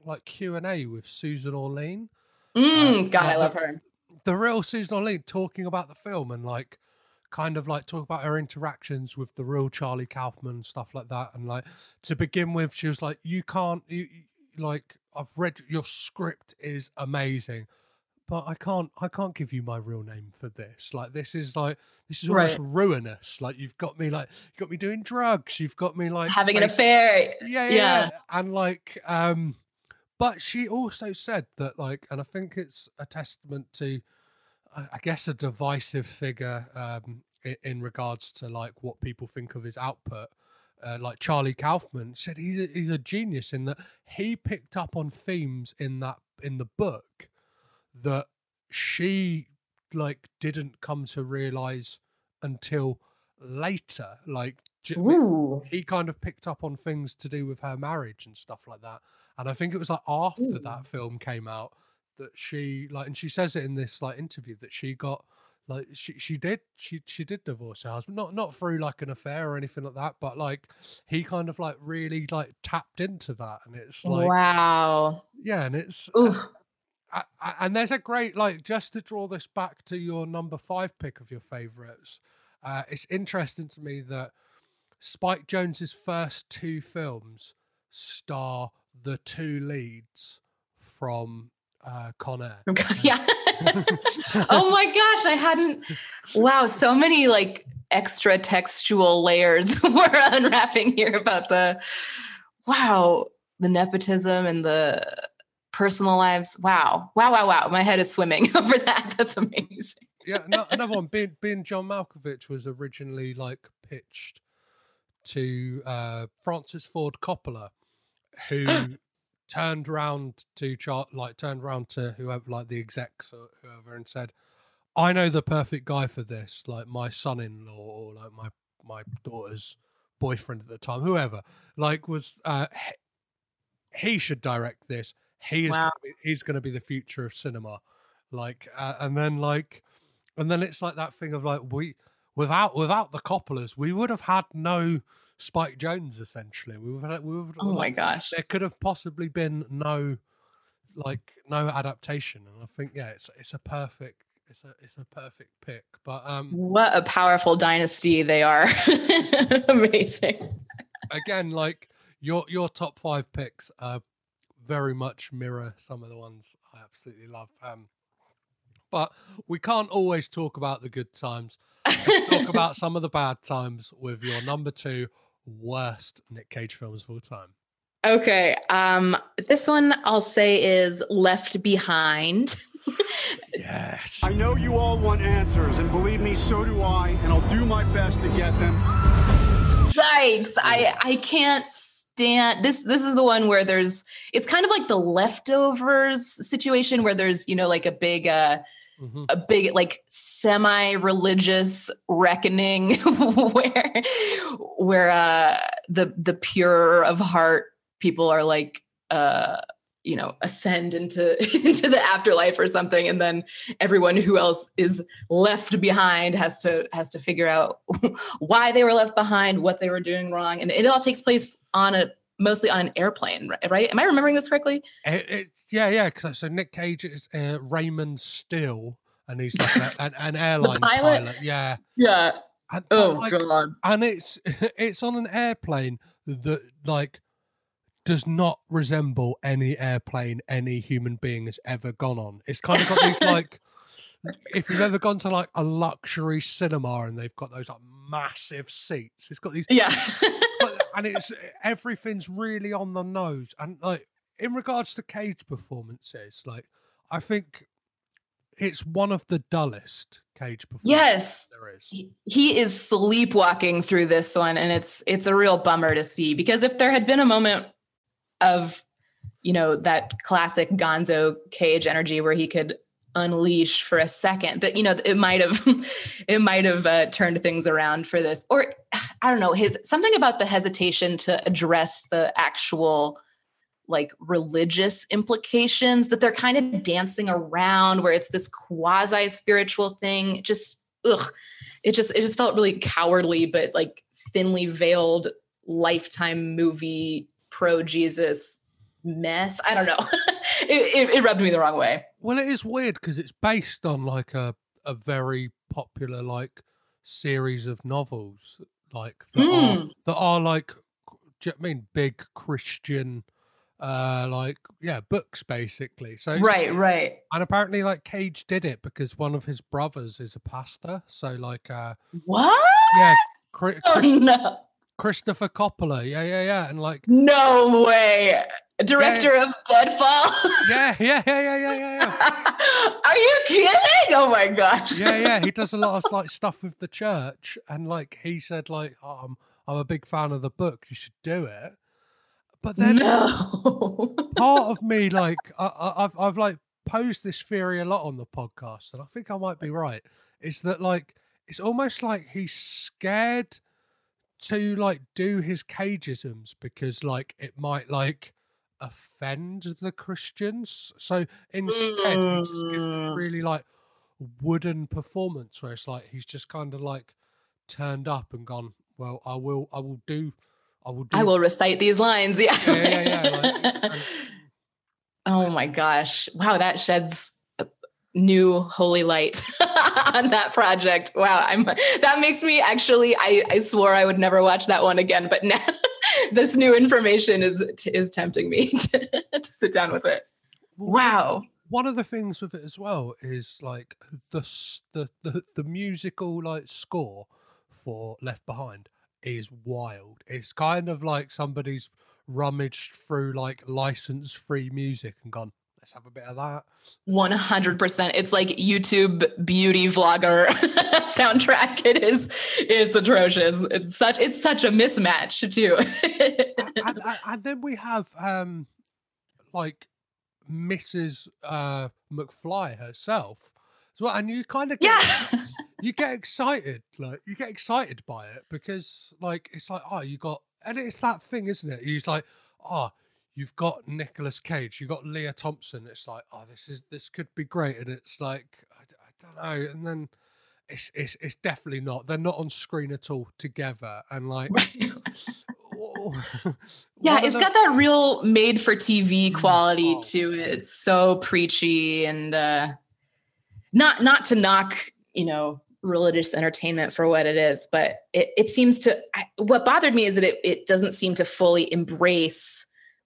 like Q&A with Susan Orlean. God, I love her. The real Susan Orlean talking about the film and like kind of like talk about her interactions with the real Charlie Kaufman, stuff like that. And like to begin with, she was like, I've read your script is amazing, but I can't give you my real name for this. Like this is almost ruinous. Like you've got me doing drugs. You've got me like having an affair. Yeah. And like, but she also said that like, and I think it's a testament to, I guess, a divisive figure in regards to like what people think of his output. Like Charlie Kaufman said, he's a genius in that he picked up on themes in the book that she like didn't come to realize until later. Like he kind of picked up on things to do with her marriage and stuff like that. And I think it was like after that film came out that she like, and she says it in this like interview that she got like she did divorce her husband, not through like an affair or anything like that, but like he kind of like really like tapped into that. And it's like, wow. Yeah. And it's, and there's a great, like, just to draw this back to your number 5 pick of your favorites, it's interesting to me that Spike Jonze's first 2 films star the 2 leads from Con Air. Yeah. Oh my gosh, I hadn't. Wow, so many like extra textual layers we're unwrapping here about the nepotism and the personal lives. Wow. My head is swimming over that. That's amazing. Yeah, another one, being John Malkovich was originally like pitched to Francis Ford Coppola, who turned round to whoever, like the execs or whoever, and said, I know the perfect guy for this, like my son-in-law or like my daughter's boyfriend at the time, whoever, like was he should direct this. He is he's going to be the future of cinema. Like, and then it's like that thing of like, without the Coppolas, we would have had no Spike Jonze, essentially. We would oh my gosh, there could have possibly been no adaptation. And I think, yeah, it's a perfect pick. But what a powerful dynasty they are. Amazing. Again, like your top five picks very much mirror some of the ones I absolutely love. But we can't always talk about the good times. Let's talk about some of the bad times with your number 2 worst Nick Cage films of all time. Okay. This one I'll say is Left Behind. Yes. I know you all want answers, and believe me, so do I, and I'll do my best to get them. Yikes. I can't stand this is the one where it's kind of like the Leftovers situation where there's, like a big like semi-religious reckoning where the pure of heart people are like ascend into the afterlife or something, and then everyone who else is left behind has to figure out why they were left behind, what they were doing wrong, and it all takes place mostly on an airplane, right? Am I remembering this correctly? Yeah. So Nick Cage is Raymond Steele, and he's like an airline pilot. Yeah. And, God! And it's on an airplane that like does not resemble any airplane any human being has ever gone on. It's kind of got these like, if you've ever gone to like a luxury cinema and they've got those like massive seats, it's got these. Yeah. And it's everything's really on the nose. And like in regards to Cage performances, like I think it's one of the dullest Cage performances there is. He is sleepwalking through this one, and it's a real bummer to see, because if there had been a moment of that classic Gonzo Cage energy where he could unleash for a second, that it might have turned things around for this. Or I don't know, his something about the hesitation to address the actual like religious implications that they're kind of dancing around, where it's this quasi spiritual thing. It just felt really cowardly, but like thinly veiled Lifetime movie pro Jesus mess. I don't know. It rubbed me the wrong way. Well, it is weird because it's based on like a very popular like series of novels like that are like, do you know what I mean, big Christian books basically. So right. And apparently like Cage did it because one of his brothers is a pastor. So like what? Yeah. Christopher Coppola. Yeah. And like no way. Director of Deadfall. Yeah. Are you kidding? Oh my gosh. Yeah. He does a lot of like stuff with the church, and like he said, like I'm a big fan of the book. You should do it. But then part of me, like I've like posed this theory a lot on the podcast, and I think I might be right. Is that like it's almost like he's scared to like do his Cageisms because like it might like offend the Christians, so instead it's really like wooden performance where it's like he's just kind of like turned up and gone, well, I will recite these lines. Yeah. Like, oh my gosh, wow, that sheds a new holy light on that project. Wow, that makes me actually, I swore I would never watch that one again, but now this new information is tempting me to sit down with it. Wow. One of the things with it as well is like the musical like score for Left Behind is wild. It's kind of like somebody's rummaged through like license-free music and gone, let's have a bit of that. 100%. It's like YouTube beauty vlogger soundtrack. It's atrocious. It's such a mismatch too. And then we have like Mrs. McFly herself as well, and you kind of you get excited by it because like it's like, oh, you got, and it's that thing, isn't it? He's like, oh, you've got Nicolas Cage, you've got Leah Thompson. It's like, oh, this could be great. And it's like, I don't know. And then it's definitely not. They're not on screen at all together. And like, yeah, it's got that real made for TV quality to it. It's so preachy and not to knock, you know, religious entertainment for what it is, but it seems to, what bothered me is that it doesn't seem to fully embrace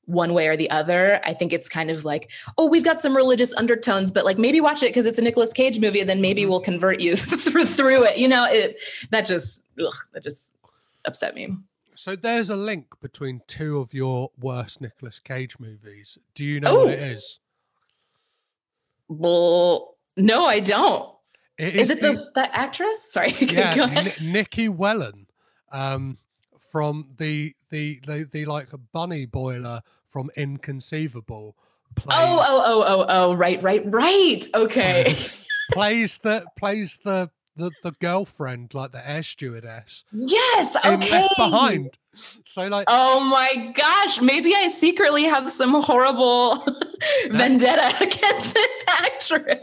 one way or the other. I think it's kind of like, oh, we've got some religious undertones, but like maybe watch it because it's a Nicolas Cage movie, and then maybe we'll convert you through it. You know, that just upset me. So there's a link between two of your worst Nicolas Cage movies. Do you know what it is? Well, no, I don't. Is it that actress? Sorry. Yeah, Nikki Wellen. From the like bunny boiler from Inconceivable. Right. Okay. plays the girlfriend, like the air stewardess. Yes. Okay. Left Behind. So like, oh my gosh, maybe I secretly have some horrible vendetta against this actress.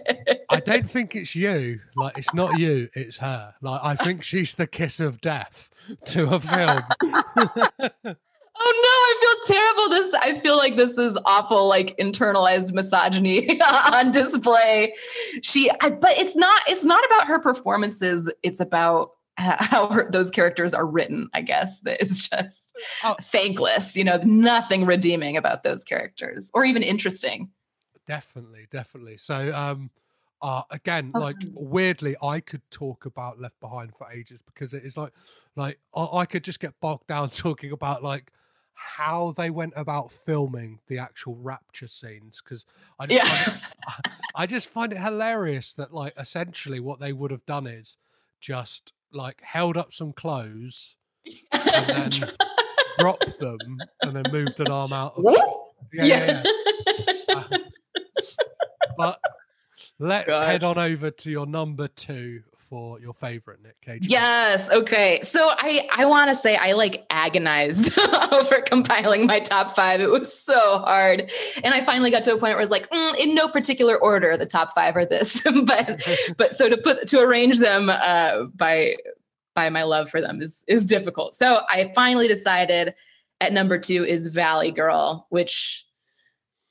I don't think it's you. Like, it's not you, it's her. Like, I think she's the Kiss of Death to a film. Oh no, I feel terrible. I feel like this is awful, like internalized misogyny on display. But it's not about her performances. It's about how those characters are written, I guess. It's just thankless, you know, nothing redeeming about those characters or even interesting. Definitely. So again, like weirdly, I could talk about Left Behind for ages because it is like I could just get bogged down talking about like how they went about filming the actual rapture scenes, because I just find it hilarious that like essentially what they would have done is just like held up some clothes and then dropped them and then moved an arm out. Yeah. But let's head on over to your number two for your favorite Nick Cage. Yes. Okay. So I want to say I like agonized over compiling my top five. It was so hard. And I finally got to a point where I was like, in no particular order, the top five are this, but so to arrange them by my love for them is difficult. So I finally decided at number two is Valley Girl, which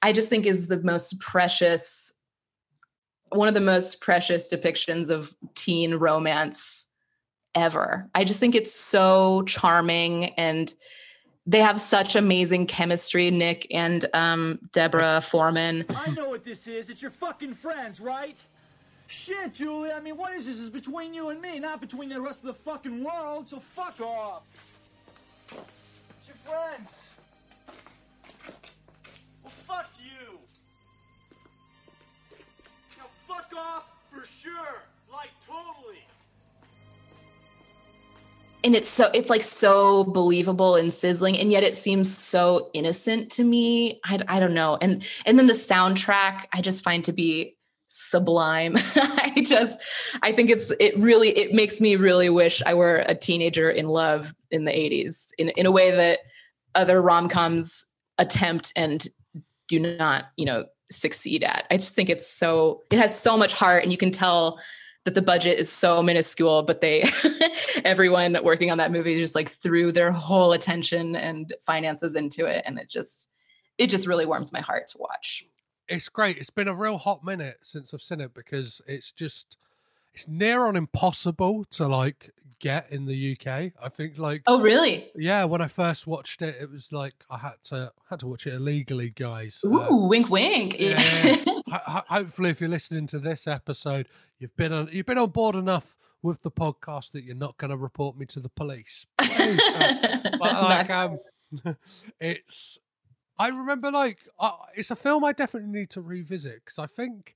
I just think is the most precious, one of the most precious depictions of teen romance ever. I just think it's so charming, and they have such amazing chemistry, Nick and Deborah Foreman. I know what this is. It's your fucking friends, right? Shit, Julie. I mean, what is this? It's between you and me, not between the rest of the fucking world, so fuck off. It's your friends. Well, fuck you. Fuck off for sure, like totally. And it's like so believable and sizzling, and yet it seems so innocent to me. I don't know. And then the soundtrack I just find to be sublime. I think it makes me really wish I were a teenager in love in the 80s in a way that other rom-coms attempt and do not, you know, succeed at. I just think it has so much heart, and you can tell that the budget is so minuscule, but everyone working on that movie just like threw their whole attention and finances into it. And it just really warms my heart to watch. It's great. It's been a real hot minute since I've seen it because it's near on impossible to like get in the UK. I think like, oh really? Yeah, when I first watched it, it was like I had to watch it illegally, guys. Ooh, wink, wink. Yeah. Hopefully, if you're listening to this episode, you've been on board enough with the podcast that you're not going to report me to the police. But like, it's. I remember like it's a film I definitely need to revisit because I think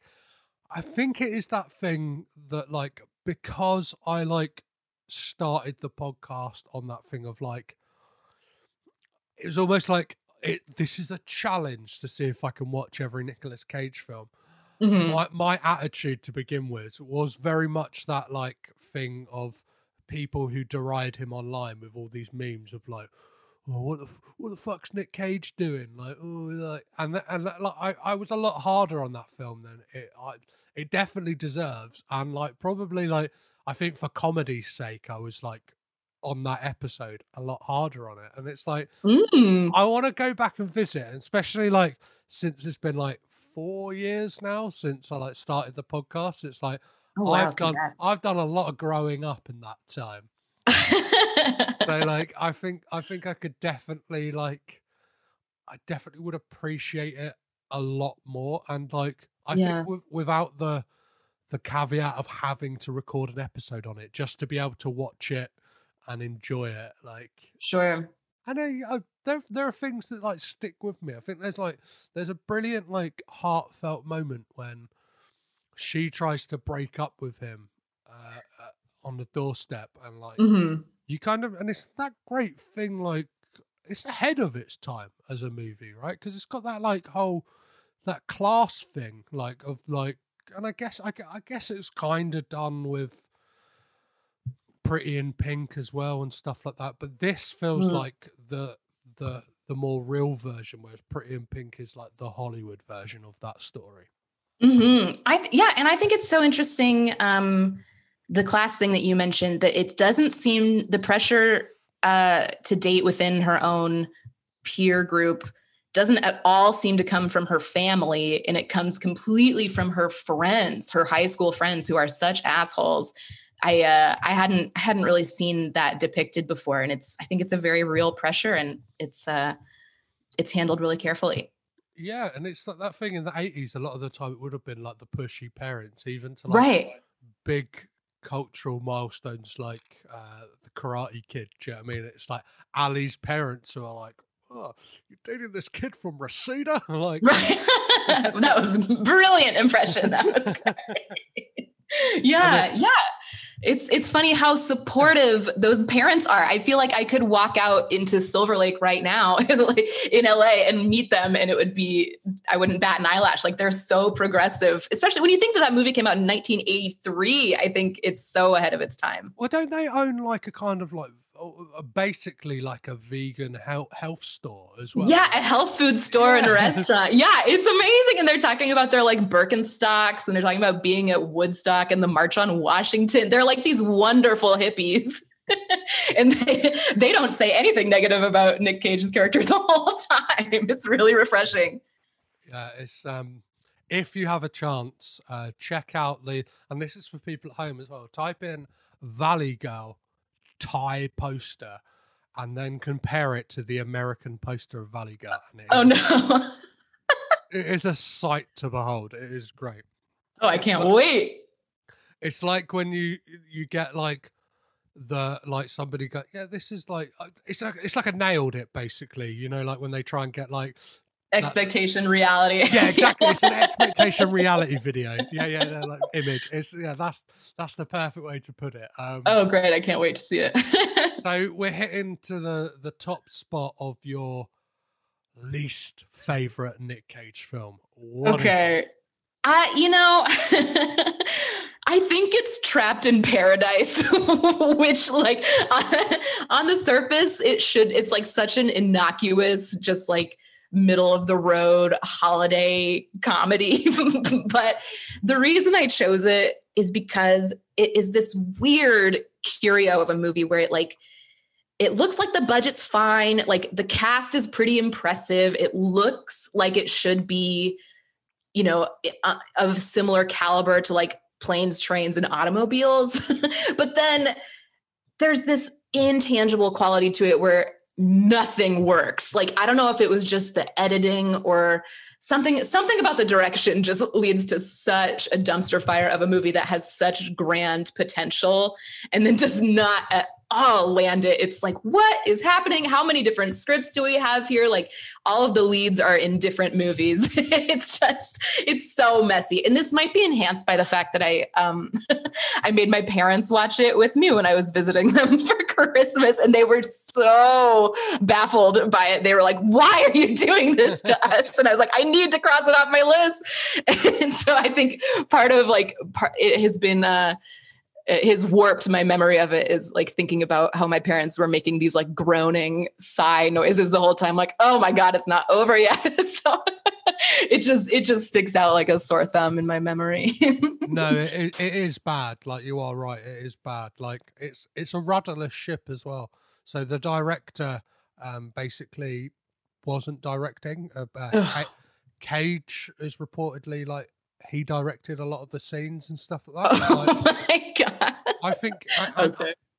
it is that thing that like because I like started the podcast on that thing of like it was almost like this is a challenge to see if I can watch every Nicolas Cage film. Mm-hmm. My attitude to begin with was very much that like thing of people who deride him online with all these memes of like, oh, what the fuck's Nick Cage doing? Like, oh, like, and that, like, I was a lot harder on that film than it definitely deserves. And like, probably like, I think for comedy's sake, I was like, on that episode a lot harder on it, and it's like I want to go back and visit, and especially like since it's been like 4 years now since I like started the podcast, it's like I've done a lot of growing up in that time. So like I think I could definitely like I would appreciate it a lot more, and like I think without the caveat of having to record an episode on it, just to be able to watch it and enjoy it, like sure. I know there are things that like stick with me. I think there's a brilliant like heartfelt moment when she tries to break up with him on the doorstep, and like you kind of, and it's that great thing, like it's ahead of its time as a movie, right? Because it's got that like whole that class thing, like of like, and I guess it's kind of done with Pretty in Pink as well and stuff like that, but this feels like the more real version, whereas Pretty in Pink is like the Hollywood version of that story. I think it's so interesting, the class thing that you mentioned, that it doesn't seem the pressure to date within her own peer group doesn't at all seem to come from her family, and it comes completely from her friends, her high school friends, who are such assholes. I hadn't really seen that depicted before, and I think it's a very real pressure, and it's handled really carefully. Yeah, and it's like that thing in the 80s. A lot of the time, it would have been like the pushy parents, even to like big cultural milestones like the Karate Kid. Do you know what I mean? It's like Ali's parents who are like, "Oh, you're dating this kid from Reseda?" I'm like, that was a brilliant impression. That was great. Yeah. It's funny how supportive those parents are. I feel like I could walk out into Silver Lake right now in LA and meet them, and it would be, I wouldn't bat an eyelash. Like, they're so progressive, especially when you think that movie came out in 1983. I think it's so ahead of its time. Well, don't they own like a kind of like basically like a vegan health store as well? Yeah, a health food store and a restaurant. Yeah, it's amazing. And they're talking about their like Birkenstocks, and they're talking about being at Woodstock and the March on Washington. They're like these wonderful hippies. And they don't say anything negative about Nick Cage's character the whole time. It's really refreshing. Yeah, it's if you have a chance, check out and this is for people at home as well, type in Valley Girl Thai poster and then compare it to the American poster of Valley Girl. No. It is a sight to behold. It is great. Oh, I can't wait. It's like when you get like the, like somebody got, yeah, this is like, it's like a Nailed It basically, you know, like when they try and get like expectation reality. Yeah, exactly. It's an expectation reality video. Yeah, no, like image. It's that's the perfect way to put it. Oh, great! I can't wait to see it. So we're hitting to the top spot of your least favorite Nick Cage film. What okay, I think it's Trapped in Paradise, which like on the surface it should. It's like such an innocuous, just like middle of the road holiday comedy. But the reason I chose it is because it is this weird curio of a movie where it looks like the budget's fine. Like, the cast is pretty impressive. It looks like it should be, you know, of similar caliber to like Planes, Trains, and Automobiles. But then there's this intangible quality to it where nothing works. Like, I don't know if it was just the editing or something about the direction just leads to such a dumpster fire of a movie that has such grand potential and then does not at all land it. It's like, what is happening? How many different scripts do we have here? Like, all of the leads are in different movies. It's so messy. And this might be enhanced by the fact that I made my parents watch it with me when I was visiting them for Christmas, and they were so baffled by it. They were like, why are you doing this to us? And I was like, I need to cross it off my list. And so I think part of like it has been his warped, my memory of it is like thinking about how my parents were making these like groaning sigh noises the whole time. Like, oh my God, it's not over yet. So it just sticks out like a sore thumb in my memory. No, it is bad. Like, you are right. It is bad. Like, it's a rudderless ship as well. So the director basically wasn't directing. Cage is reportedly like, he directed a lot of the scenes and stuff like that. Oh, my God.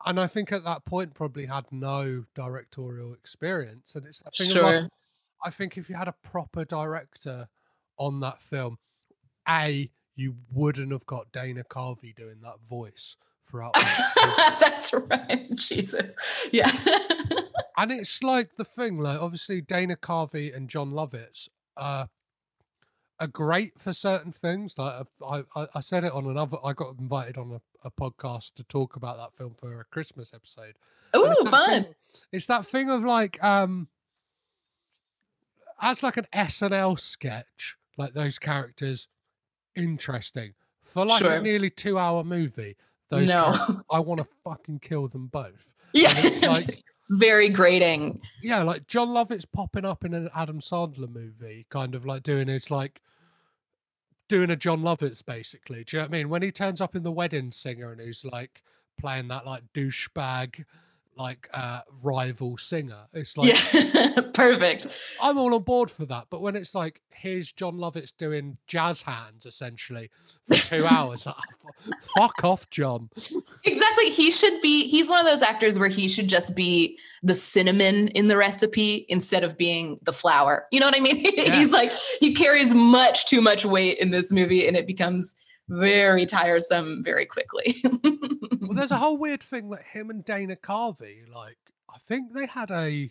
I think at that point probably had no directorial experience. And it's that thing about, I think if you had a proper director on that film, you wouldn't have got Dana Carvey doing that voice throughout. That's right. Jesus. Yeah. And it's like the thing, like obviously Dana Carvey and John Lovitz are great for certain things. Like I said it on another. I got invited on a podcast to talk about that film for a Christmas episode. Oh, fun! It's that thing of like, as like an SNL sketch, like those characters, interesting for like a nearly 2 hour movie. Those I want to fucking kill them both. Yeah, like very grating. Yeah, like John Lovitz popping up in an Adam Sandler movie, kind of like doing a John Lovitz, basically. Do you know what I mean? When he turns up in The Wedding Singer and he's like playing that like douchebag, like rival singer, it's like perfect. I'm all on board for that. But when it's like, here's John Lovitz doing jazz hands essentially for 2 hours, like, fuck off, John. Exactly. He's one of those actors where he should just be the cinnamon in the recipe instead of being the flour. You know what I mean? Yeah. He's like, he carries much too much weight in this movie and it becomes very tiresome very quickly. Well, there's a whole weird thing that him and Dana Carvey, like, I think they had a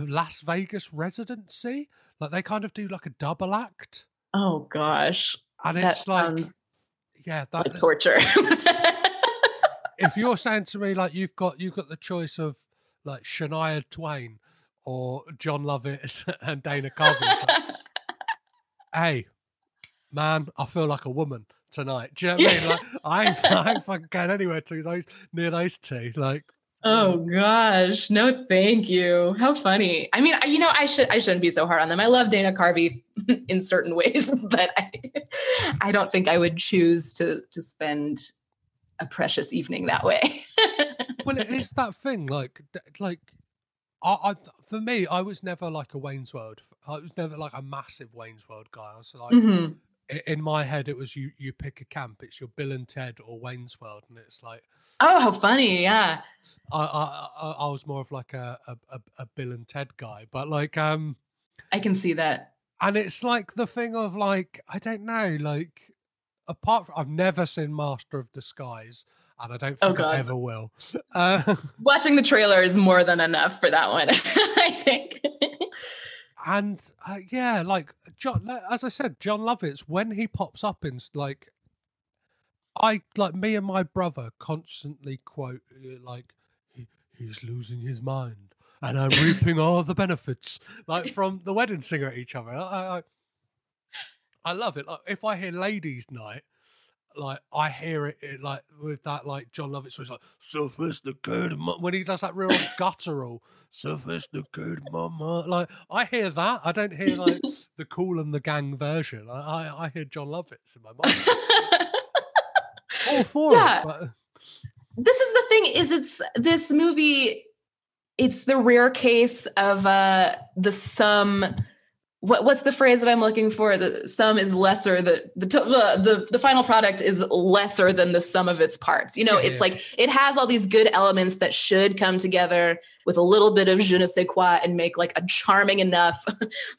Las Vegas residency. Like, they kind of do like a double act. Oh, gosh. And it's like, yeah, that's like torture. If you're saying to me, like, you've got the choice of like Shania Twain or John Lovitz and Dana Carvey, like, hey, man, I feel like a woman tonight. Do you know what I mean? Like, I ain't fucking going anywhere near those two. Like, oh gosh, no, thank you. How funny. I mean, you know, I shouldn't be so hard on them. I love Dana Carvey in certain ways, but I don't think I would choose to spend a precious evening that way. Well, it's that thing. Like, for me, I was never like a Wayne's World. I was never like a massive Wayne's World guy. I was like. Mm-hmm. In my head, it was you pick a camp. It's your Bill and Ted or Wayne's World, and it's like, oh, how funny, yeah. I was more of like a Bill and Ted guy, but like I can see that. And it's like the thing of like, I don't know, like apart from I've never seen Master of Disguise, and I don't think I ever will. Watching the trailer is more than enough for that one, I think. And yeah, like John, as I said, John Lovitz, when he pops up in like, me and my brother constantly quote like, he's losing his mind, and I'm reaping all the benefits like from The Wedding Singer at each other. I love it. Like, if I hear Ladies' Night, like I hear it like with that like John Lovitz was like sophisticated when he does that real guttural sophisticated mama, like I hear that. I don't hear like the Cool and the Gang version. I hear John Lovitz in my mind. All four. Yeah. But this is the thing, is it's this movie, it's the rare case of the sum. What's the phrase that I'm looking for? The sum is lesser. The final product is lesser than the sum of its parts. You know, yeah, it's like it has all these good elements that should come together with a little bit of je ne sais quoi and make like a charming enough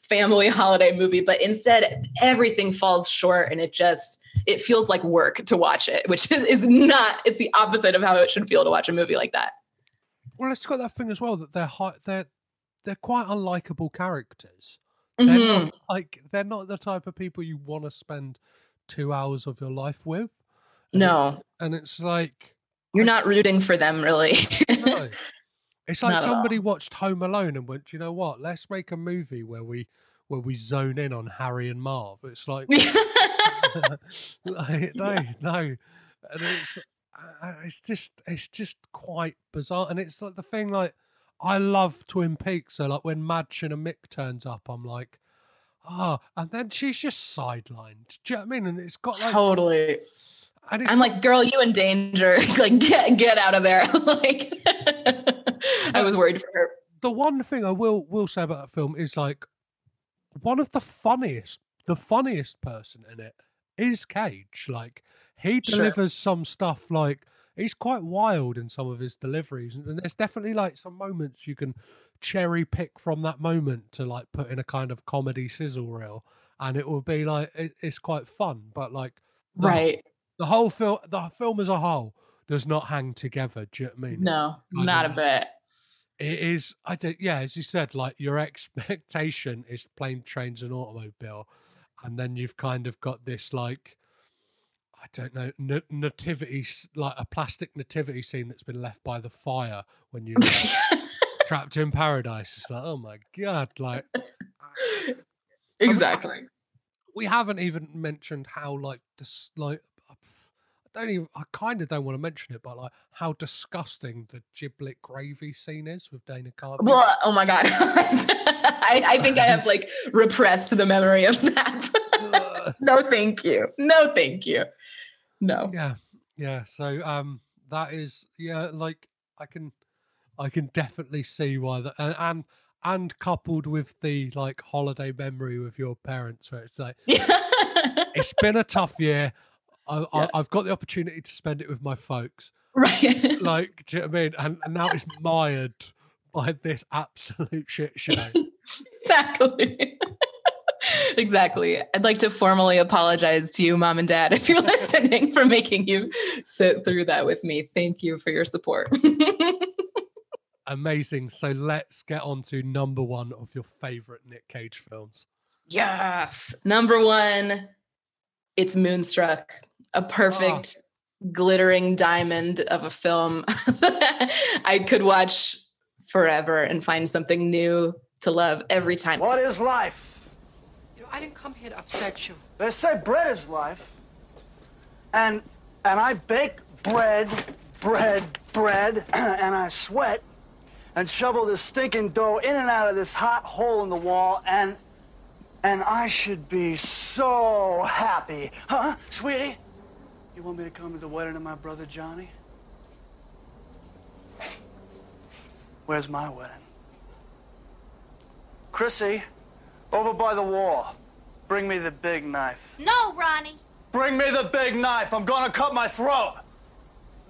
family holiday movie. But instead, everything falls short, and it feels like work to watch it, which is not. It's the opposite of how it should feel to watch a movie like that. Well, it's got that thing as well that they're quite unlikable characters. They're not, like, they're not the type of people you want to spend 2 hours of your life with. No. And it's like, you're not rooting for them, really. No. It's like somebody watched Home Alone and went, you know what? Let's make a movie where we zone in on Harry and Marv. It's like, no. And it's, it's just quite bizarre. And it's like the thing, like, I love Twin Peaks, so like when Madchen and Mick turns up, I'm like, ah, oh. And then she's just sidelined. Do you know what I mean? And it's got like totally. And I'm like, girl, you in danger. Like, get out of there. Like, I was worried for her. The one thing I will say about that film is like one of the funniest person in it is Cage. Like, he delivers some stuff, like he's quite wild in some of his deliveries, and there's definitely like some moments you can cherry pick from that moment to like put in a kind of comedy sizzle reel, and it will be like it's quite fun. But like, right, the film as a whole does not hang together. Do you know what I mean? No, not a bit. It is, as you said, like your expectation is plane, trains, and automobile, and then you've kind of got this like, I don't know, nativity, like a plastic nativity scene that's been left by the fire when you're trapped in paradise. It's like, oh my god, like exactly. I mean, we haven't even mentioned how like this, like, I kind of don't want to mention it, but like how disgusting the giblet gravy scene is with Dana Carvey. Well, oh my god, I think I have like repressed the memory of that. No, thank you. No. Yeah. So that is, yeah, like I can definitely see why that, and coupled with the like holiday memory with your parents, where it's like, it's been a tough year. I've got the opportunity to spend it with my folks. Right. Like, do you know what I mean? And now it's mired by this absolute shit show. Exactly. I'd like to formally apologize to you, Mom and Dad, if you're listening, for making you sit through that with me. Thank you for your support. Amazing. So let's get on to number one of your favorite Nick Cage films. Yes. Number one, it's Moonstruck. A perfect glittering diamond of a film I could watch forever and find something new to love every time. What is life? You know, I didn't come here to upset you. They say bread is life. And I bake bread, and I sweat and shovel this stinking dough in and out of this hot hole in the wall, and I should be so happy. Huh, sweetie? You want me to come to the wedding of my brother Johnny? Where's my wedding? Chrissy, over by the wall. Bring me the big knife. No, Ronnie. Bring me the big knife. I'm gonna cut my throat.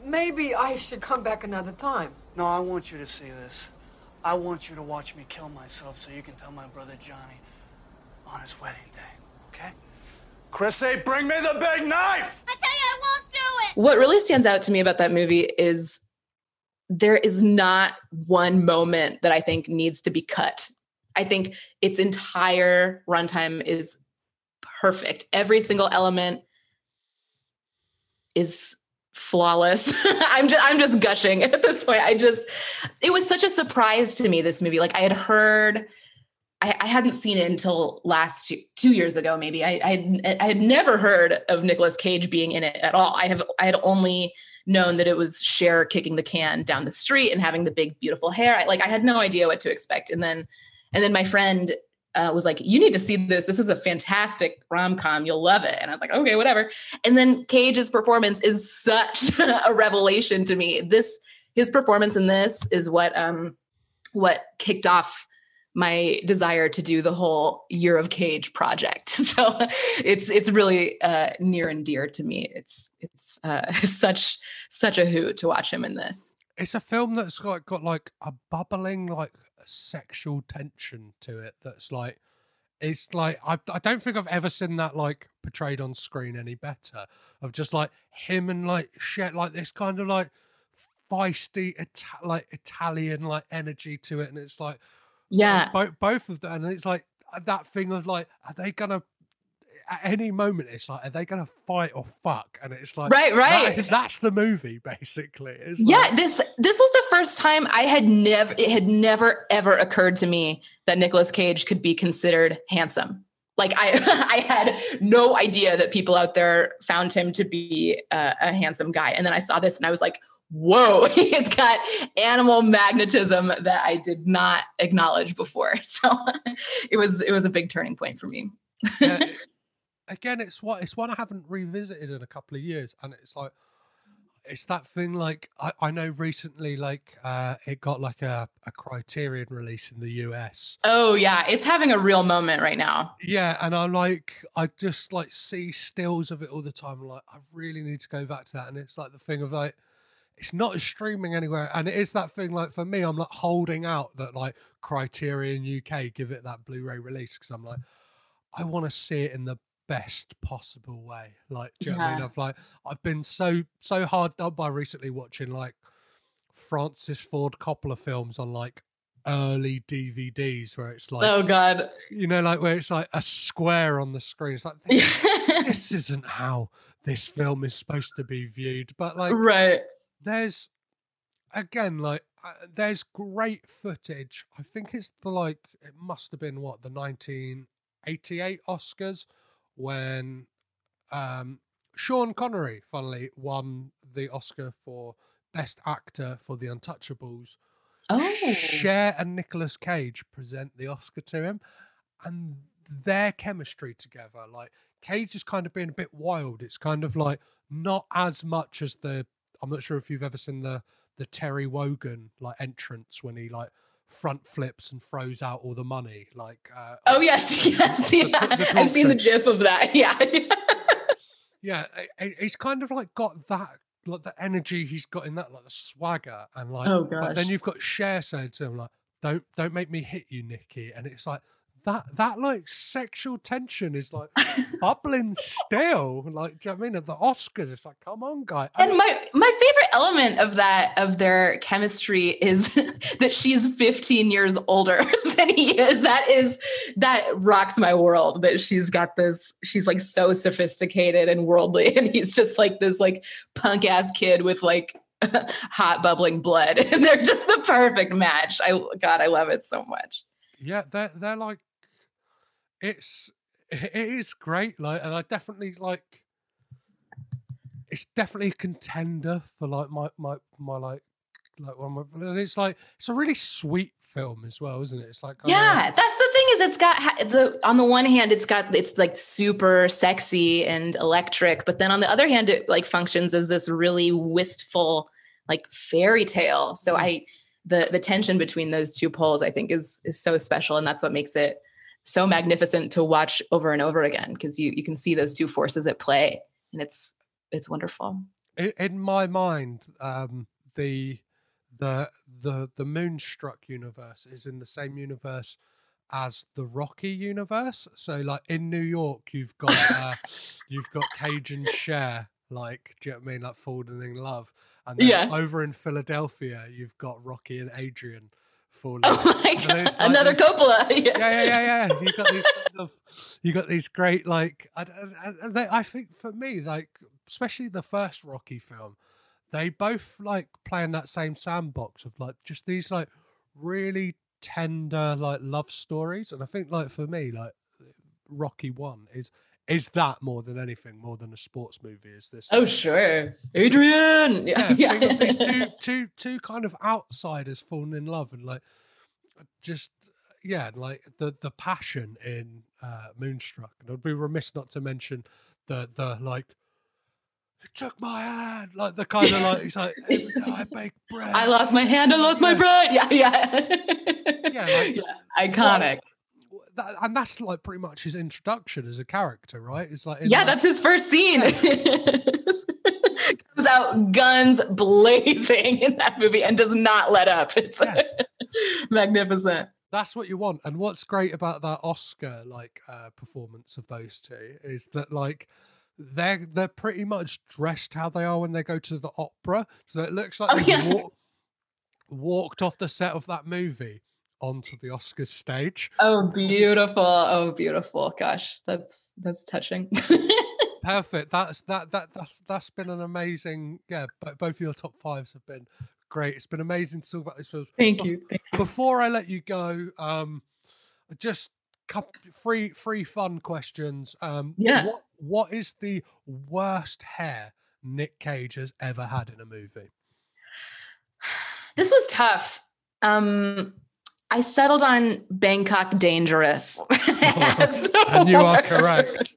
Maybe I should come back another time. No, I want you to see this. I want you to watch me kill myself so you can tell my brother Johnny on his wedding day, okay? Chrissy, bring me the big knife! I tell you, I won't do it! What really stands out to me about that movie is there is not one moment that I think needs to be cut. I think its entire runtime is perfect. Every single element is flawless. I'm just gushing at this point. It was such a surprise to me, this movie. Like, I hadn't seen it until last year, 2 years ago, maybe. I had never heard of Nicolas Cage being in it at all. I had only known that it was Cher kicking the can down the street and having the big, beautiful hair. I had no idea what to expect. And then my friend was like, you need to see this. This is a fantastic rom-com. You'll love it. And I was like, okay, whatever. And then Cage's performance is such a revelation to me. His performance in this is what kicked off my desire to do the whole Year of Cage project. So it's really near and dear to me. It's such a hoot to watch him in this. It's a film that's got like a bubbling like sexual tension to it. That's like, it's like, I don't think I've ever seen that like portrayed on screen any better, of just like him and like shit, like this kind of like feisty like Italian like energy to it. And it's like, yeah, both of them, and it's like that thing of like, are they gonna at any moment? It's like, are they gonna fight or fuck? And it's like, right. That's the movie basically. It's this was the first time it had never ever occurred to me that Nicolas Cage could be considered handsome. Like I had no idea that people out there found him to be a handsome guy. And then I saw this and I was like, whoa, he's got animal magnetism that I did not acknowledge before. So it was a big turning point for me. Yeah, again, it's one I haven't revisited in a couple of years. And it's like, it's that thing, like, I know recently, like, it got like a Criterion release in the US. Oh yeah. It's having a real moment right now. Yeah. And I'm like, I just like see stills of it all the time. I'm like, I really need to go back to that. And it's like the thing of like, it's not streaming anywhere. And it is that thing, like for me, I'm like holding out that like Criterion UK, give it that Blu-ray release. Cause I'm like, I want to see it in the best possible way. Like, do you know what I mean? I've been so hard done by recently watching like Francis Ford Coppola films on like early DVDs where it's like, oh God, you know, like where it's like a square on the screen. It's like, this isn't how this film is supposed to be viewed. But like, right. There's again, like, there's great footage. I think it's it must have been what, the 1988 Oscars, when Sean Connery, funnily, won the Oscar for Best Actor for The Untouchables. Oh. Cher and Nicolas Cage present the Oscar to him, and their chemistry together, like, Cage is kind of being a bit wild. It's kind of like not as much as the, I'm not sure if you've ever seen the Terry Wogan like entrance when he like front flips and throws out all the money, like oh yes yeah. I've seen the gif of that. Yeah. Yeah, he's kind of like got that, like the energy he's got in that, like the swagger, and like, oh gosh. But then you've got Cher saying to him like, don't make me hit you, Nikki, and it's like that like sexual tension is like bubbling still, like, do you know what I mean? At the Oscars, it's like, come on, guy. And my favorite element of that, of their chemistry, is that she's 15 years older than he is. That rocks my world, that she's got this, she's like so sophisticated and worldly, and he's just like this like punk ass kid with like hot bubbling blood, and they're just the perfect match. I love it so much. Yeah, they're like, it is great, like, and I definitely like, it's definitely a contender for like my like one, and it's like, it's a really sweet film as well, isn't it? It's like, yeah, like, that's the thing, is it's got the, on the one hand it's like super sexy and electric, but then on the other hand it like functions as this really wistful like fairy tale. So the tension between those two poles, I think, is so special, and that's what makes it so magnificent to watch over and over again, because you can see those two forces at play, and it's wonderful. In my mind, the Moonstruck universe is in the same universe as the Rocky universe. So, like, in New York, you've got Cage and Cher, like, do you know what I mean, like falling in love. And then over in Philadelphia, you've got Rocky and Adrian falling. Oh my God. Like, another Coppola. Yeah. You got these, great, like, I think for me, like, especially the first Rocky film, they both like play in that same sandbox of like just these like really tender like love stories. And I think like for me, like Rocky One is that more than anything, more than a sports movie, is this? Oh, sure. Adrian! Yeah. These two kind of outsiders falling in love, and like, just, yeah, like the passion in Moonstruck. And I'd be remiss not to mention the like, it took my hand, like the kind of like, it's like, I bake bread. I lost my hand, I lost my bread! Yeah. Iconic. Like, and that's like pretty much his introduction as a character, right? It's like, that's his first scene. Comes out guns blazing in that movie and does not let up. It's magnificent. That's what you want. And what's great about that Oscar like performance of those two is that like they're pretty much dressed how they are when they go to the opera. So it looks like they walked off the set of that movie onto the Oscars stage. Oh beautiful gosh, that's touching. Perfect. That's been an amazing, but both of your top fives have been great. It's been amazing to talk about this film. Thank you. Before I let you go, just Free fun questions. Yeah. What is the worst hair Nick Cage has ever had in a movie? This was tough. I settled on Bangkok Dangerous. And you are correct.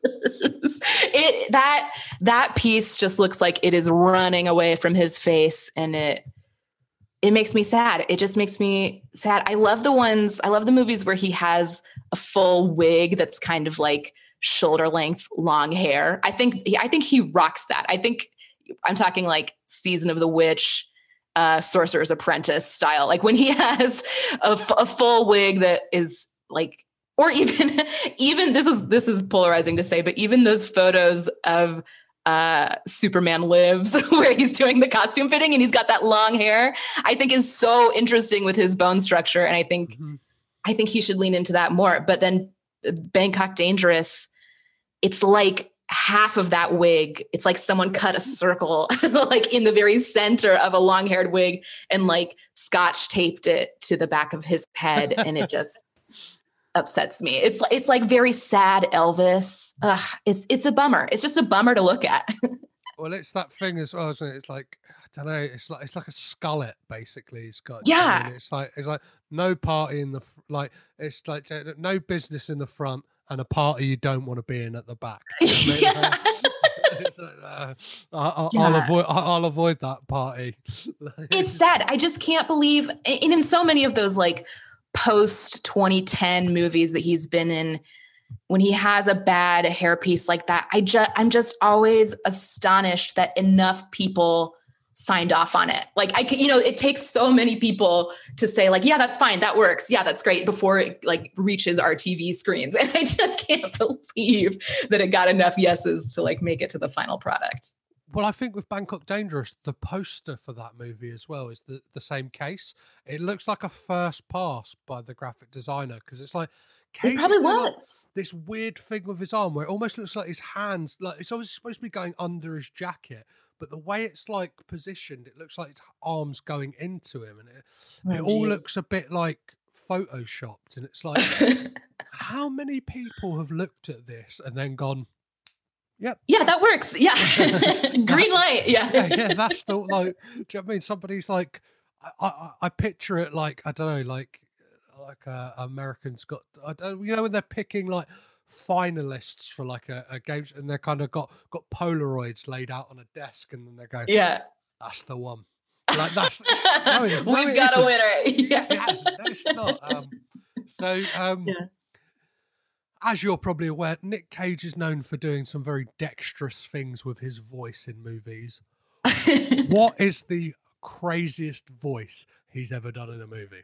That piece just looks like it is running away from his face, and it makes me sad. It just makes me sad. I love the movies where he has a full wig that's kind of like shoulder length long hair. I think he rocks that. I think I'm talking like Season of the Witch, Sorcerer's Apprentice style. Like when he has a full wig that is like, or even this is polarizing to say, but even those photos of Superman Lives where he's doing the costume fitting and he's got that long hair, I think is so interesting with his bone structure. And I think, I think he should lean into that more. But then Bangkok Dangerous, it's like half of that wig. It's like someone cut a circle like in the very center of a long-haired wig and like scotch taped it to the back of his head. And it just upsets me. It's like very sad Elvis. Ugh, it's a bummer. It's just a bummer to look at. Well, it's that thing as well, isn't it? It's like, I don't know. It's like a skullet, basically. It's got, yeah. I mean, it's like no party in the It's like no business in the front and a party you don't want to be in at the back. Yeah. It's like, yeah. I'll avoid that party. It's sad. I just can't believe. And in so many of those like post 2010 movies that he's been in, when he has a bad hairpiece like that, I'm just always astonished that enough people signed off on it. Like it takes so many people to say like, yeah, that's fine. That works. Yeah, that's great. Before it like reaches our TV screens. And I just can't believe that it got enough yeses to like make it to the final product. Well, I think with Bangkok Dangerous, the poster for that movie as well is the same case. It looks like a first pass by the graphic designer. Cause it's like, Cage, it probably was this weird thing with his arm where it almost looks like his hands, like it's obviously supposed to be going under his jacket, but the way it's like positioned, it looks like his arms going into him, and it all looks a bit like photoshopped. And it's like, how many people have looked at this and then gone, "Yep, yeah, that works. Yeah, green light. Yeah, that's the like." Do you know what I mean? Somebody's like, I picture it like, I don't know, like Americans got, when they're picking like finalists for like a game, and they're kind of got Polaroids laid out on a desk, and then they go, "Yeah, that's the one." Like that's no, we've got a winner. Yeah, no, it's not. Yeah. As you're probably aware, Nick Cage is known for doing some very dexterous things with his voice in movies. What is the craziest voice he's ever done in a movie?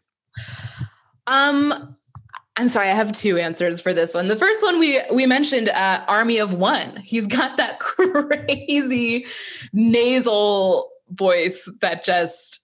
I'm sorry, I have two answers for this one. The first one we mentioned, Army of One. He's got that crazy nasal voice that just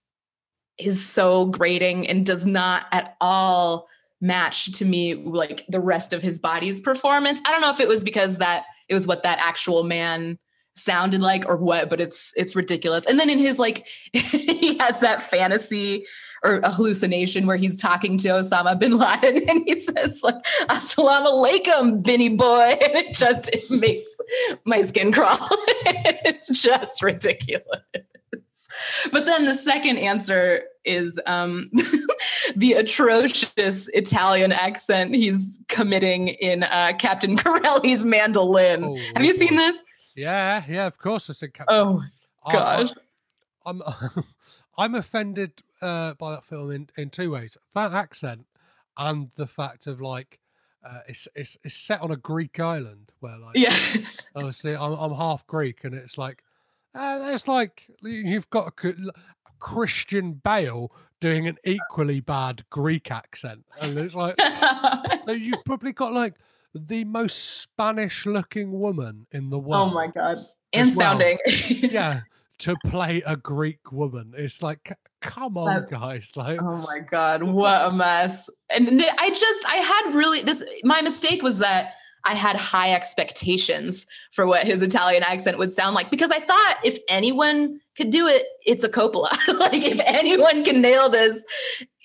is so grating and does not at all match to me like the rest of his body's performance. I don't know if it was because that it was what that actual man sounded like or what, but it's ridiculous. And then in his like he has that fantasy or a hallucination where he's talking to Osama bin Laden and he says like, "Assalamu alaikum, Benny boy." And it makes my skin crawl. It's just ridiculous. But then the second answer is the atrocious Italian accent he's committing in Captain Corelli's Mandolin. Oh, have you seen this? Yeah, of course. I said Captain. Oh gosh, I'm offended by that film in two ways: that accent and the fact of like it's set on a Greek island where like obviously I'm half Greek, and it's like. It's like you've got a Christian Bale doing an equally bad Greek accent. And it's like, so you've probably got like the most Spanish looking woman in the world. Oh my God. And sounding. Yeah. To play a Greek woman. It's like, come on, guys. Like, oh my God. What a mess. And my mistake was that I had high expectations for what his Italian accent would sound like, because I thought if anyone could do it, it's a Coppola. Like if anyone can nail this,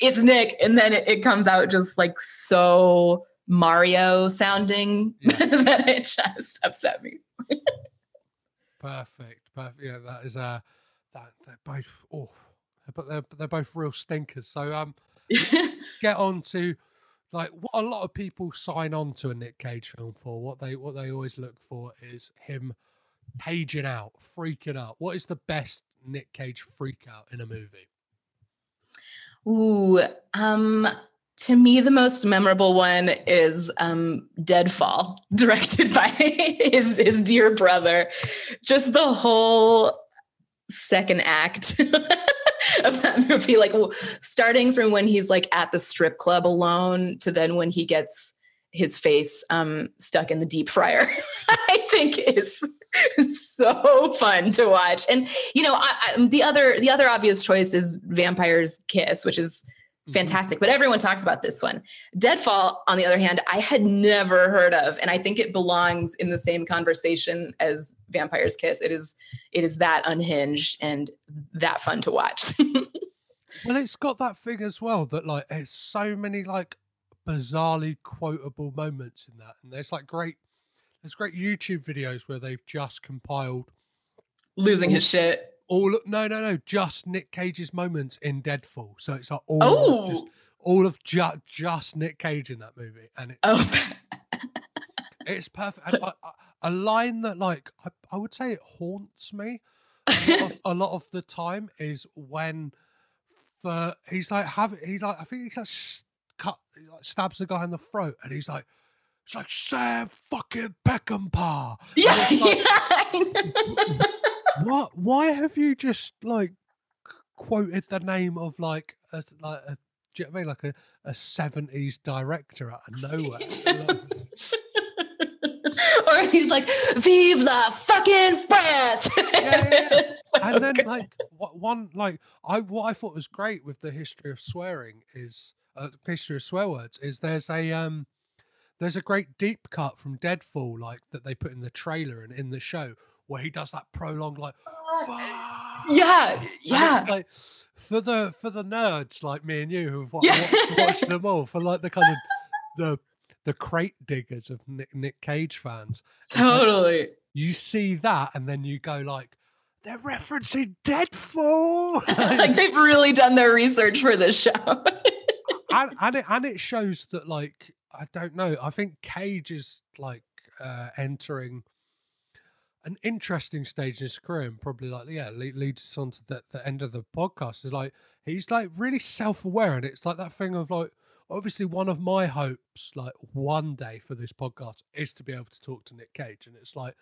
it's Nick. And then it comes out just like so Mario sounding that it just upset me. Perfect. Yeah, that is they're both but they're both real stinkers. So get on to like what a lot of people sign on to a Nick Cage film for. What they always look for is him caging out, freaking out. What is the best Nick Cage freak out in a movie? To me, the most memorable one is Deadfall, directed by his dear brother. Just the whole second act of that movie, like starting from when he's like at the strip club alone to then when he gets his face stuck in the deep fryer, I think is so fun to watch. And, you know, the other obvious choice is Vampire's Kiss, which is fantastic, but everyone talks about this one. Deadfall, on the other hand, I had never heard of, and I think it belongs in the same conversation as Vampire's Kiss. It is that unhinged and that fun to watch. Well, it's got that thing as well that like it's so many like bizarrely quotable moments in that, and there's like great YouTube videos where they've just compiled losing his shit. Just Nick Cage's moments in Deadfall. So it's like all of just Nick Cage in that movie, and it's perfect. And a line that like I would say it haunts me a lot of the time is when he stabs the guy in the throat, and he's like. It's like Sam fucking Peckinpah. Yeah, what? Why have you just like quoted the name of like a, do you know what I mean, like a 70s director out of nowhere? Or he's like, "Vive la fucking France!" Yeah. So and then good. Like what I thought was great with the history of swearing is history of swear words is there's a great deep cut from Deadfall, like that they put in the trailer and in the show, where he does that prolonged, like, yeah. Like for the nerds like me and you who've watched them all, for like the kind of the crate diggers of Nick Cage fans, totally. You see that, and then you go like, they're referencing Deadfall. Like they've really done their research for this show, and it shows that like. I don't know. I think Cage is like entering an interesting stage in his career, and probably like leads us on to the end of the podcast. Is like he's like really self-aware, and it's like that thing of like obviously one of my hopes like one day for this podcast is to be able to talk to Nick Cage, and it's like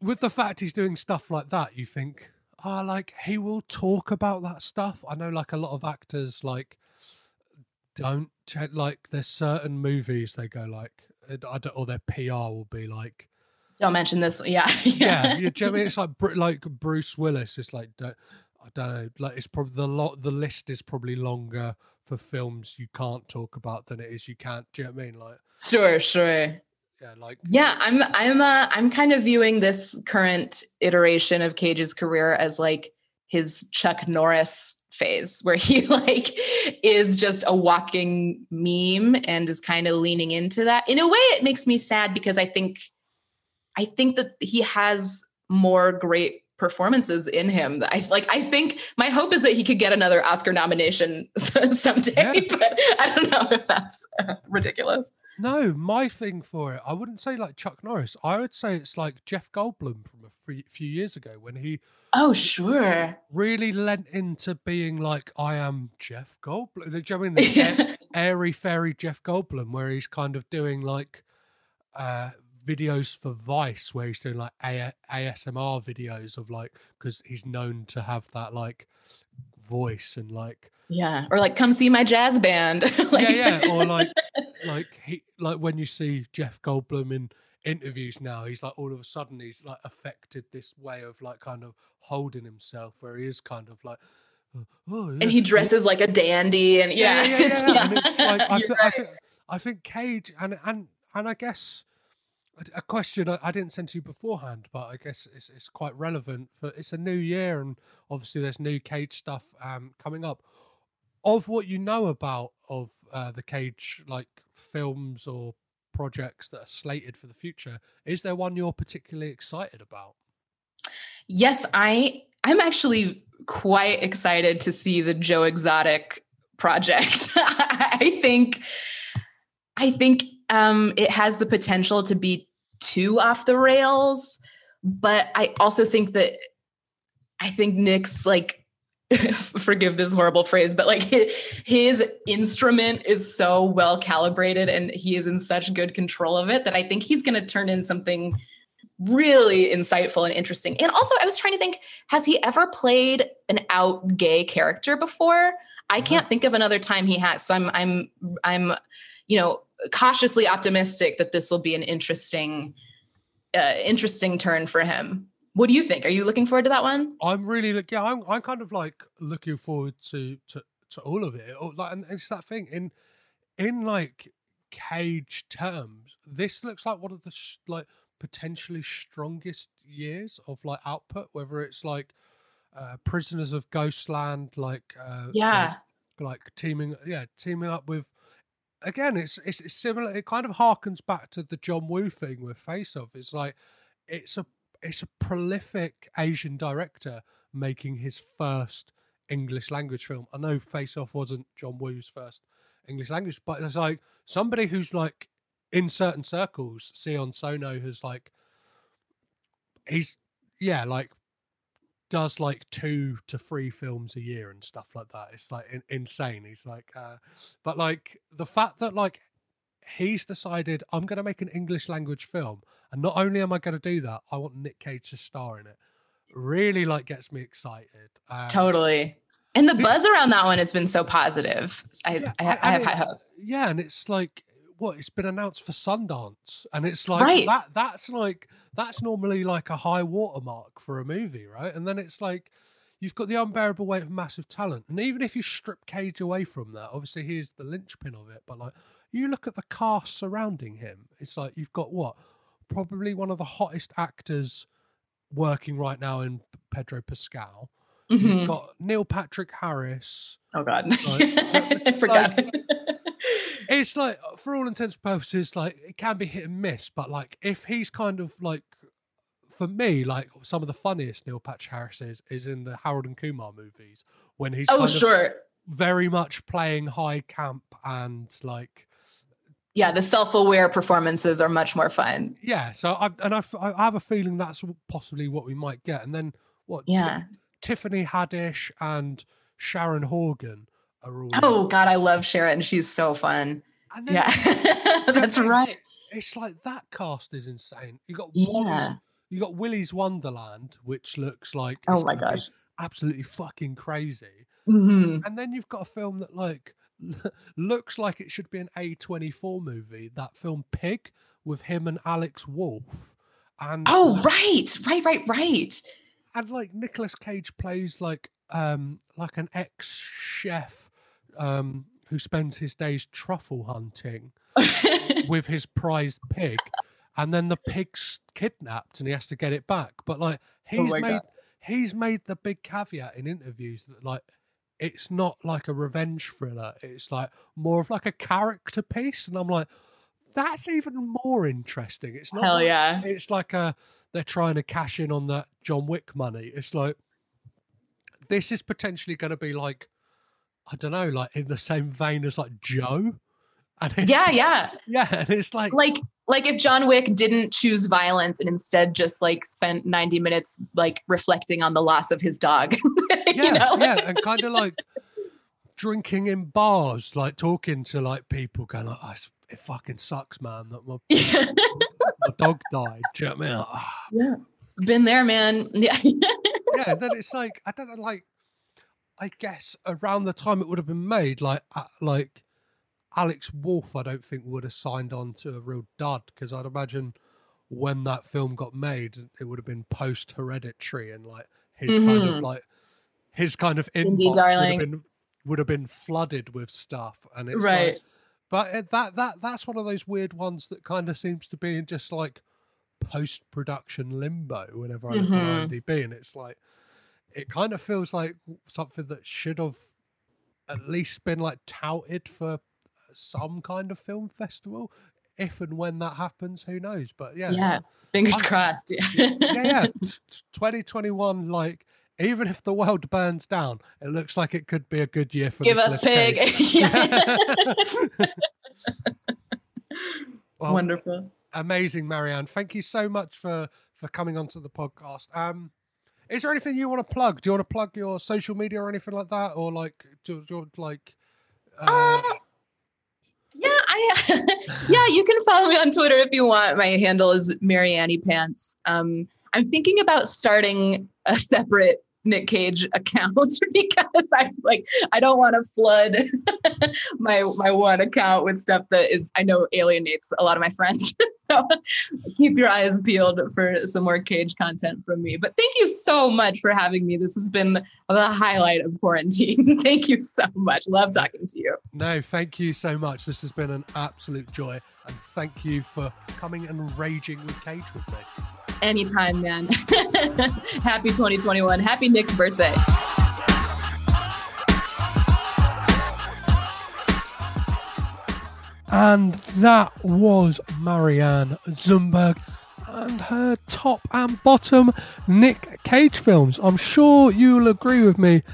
with the fact he's doing stuff like that, you think like he will talk about that stuff. I know like a lot of actors like. Don't like there's certain movies they go like or their PR will be like don't mention this one. yeah you know what I mean? It's like Bruce Willis, it's like I don't know like it's probably the list is probably longer for films you can't talk about than it is you can't, do you know what I mean, like sure yeah like yeah I'm kind of viewing this current iteration of Cage's career as like his Chuck Norris phase where he like is just a walking meme and is kind of leaning into that. In a way, it makes me sad because I think that he has more great performances in him. I think my hope is that he could get another Oscar nomination someday, but I don't know if that's ridiculous. No, my thing for it, I wouldn't say like Chuck Norris. I would say it's like Jeff Goldblum from a few years ago when he really lent into being like, I am Jeff Goldblum. Do you know what I mean? The airy fairy Jeff Goldblum where he's kind of doing like videos for Vice where he's doing like ASMR videos of like, because he's known to have that like voice and like. Yeah, or like come see my jazz band. Like... Yeah, or like he like when you see Jeff Goldblum in interviews now, he's like all of a sudden he's like affected this way of like kind of holding himself where he is kind of like, yeah. And he dresses like a dandy and yeah. And it's like, I think Cage and I guess a question I didn't send to you beforehand, but I guess it's quite relevant for it's a new year and obviously there's new Cage stuff coming up. Of what you know about the Cage like films or projects that are slated for the future, is there one you're particularly excited about? Yes, I'm actually quite excited to see the Joe Exotic project. I think it has the potential to be too off the rails, but I also think that Nick's like, forgive this horrible phrase, but like his instrument is so well calibrated and he is in such good control of it that I think he's going to turn in something really insightful and interesting. And also I was trying to think, has he ever played an out gay character before? I can't think of another time he has. So I'm you know, cautiously optimistic that this will be an interesting turn for him. What do you think? Are you looking forward to that one? I'm kind of like looking forward to all of it. Like, and it's that thing in like Cage terms, this looks like one of the potentially strongest years of like output. Whether it's like Prisoners of Ghostland, teaming up with. Again, it's similar. It kind of harkens back to the John Woo thing with Face Off. It's like it's a prolific Asian director making his first English language film. I know Face Off wasn't John Woo's first English language, but it's like somebody who's like in certain circles, Sion Sono has like, does like 2 to 3 films a year and stuff like that. It's like insane. He's like, but like the fact that like, he's decided I'm going to make an English language film, and not only am I going to do that, I want Nick Cage to star in it. Really like gets me excited. Totally. And the buzz around that one has been so positive. I have high hopes. Yeah, and it's like, it's been announced for Sundance, and it's like right. that's normally like a high watermark for a movie, right? And then it's like you've got the unbearable weight of massive talent, and even if you strip Cage away from that, obviously he is the linchpin of it, but like you look at the cast surrounding him, it's like you've got probably one of the hottest actors working right now in Pedro Pascal. Mm-hmm. You've got Neil Patrick Harris. Oh God, I forgot. It's like for all intents and purposes, like it can be hit and miss, but like if he's kind of like, for me, like some of the funniest Neil Patrick Harris is in the Harold and Kumar movies when he's very much playing high camp and like. Yeah, the self-aware performances are much more fun. Yeah, so I have a feeling that's possibly what we might get. And then what? Yeah, Tiffany Haddish and Sharon Horgan are all. Oh God, I love Sharon. She's so fun. And then, yeah, that's right. It's like that cast is insane. You got Willy's Wonderland, which looks like oh my gosh, absolutely fucking crazy. Mm-hmm. And then you've got a film that like. Looks like it should be an A24 movie, that film Pig with him and Alex Wolff, and right and like Nicolas Cage plays like an ex-chef who spends his days truffle hunting with his prized pig, and then the pig's kidnapped and he has to get it back, but like he's made the big caveat in interviews that like it's not like a revenge thriller. It's like more of like a character piece. And I'm like, that's even more interesting. It's not it's like they're trying to cash in on that John Wick money. It's like, this is potentially going to be like, I don't know, like in the same vein as like Joe. And yeah. And it's like if John Wick didn't choose violence and instead just like spent 90 minutes like reflecting on the loss of his dog. And kind of like drinking in bars, like talking to like people, going like, oh, "It fucking sucks, man. That my dog died." Do you know what I mean? Like, oh. Yeah, been there, man. Yeah. Yeah. Then it's like I don't know. Like, I guess around the time it would have been made, like Alex Wolff, I don't think would have signed on to a real dud, because I'd imagine when that film got made, it would have been post Hereditary and like his kind of like. His kind of inbox would have been flooded with stuff, and it's right. Like, but that's one of those weird ones that kind of seems to be in just like post-production limbo. Whenever I look at IMDb, and it's like it kind of feels like something that should have at least been like touted for some kind of film festival. If and when that happens, who knows? But yeah, fingers crossed. Yeah. 2021, like, even if the world burns down, it looks like it could be a good year for Nicolas Cage. Give us Pig. Well, wonderful, amazing, Marianne. Thank you so much for coming onto the podcast. Is there anything you want to plug? Do you want to plug your social media or anything like that, or like do you like? You can follow me on Twitter if you want. My handle is Marianne Pants. I'm thinking about starting a separate Nick Cage account because I don't want to flood my one account with stuff that is, I know, alienates a lot of my friends. So keep your eyes peeled for some more Cage content from me. But thank you so much for having me. This has been the highlight of quarantine. Thank you so much. Love talking to you. No, thank you so much. This has been an absolute joy. And thank you for coming and raging with Cage with me. Anytime, man. Happy 2021. Happy Nick's birthday. And that was Marianne Zumberg and her top and bottom Nick Cage films. I'm sure you'll agree with me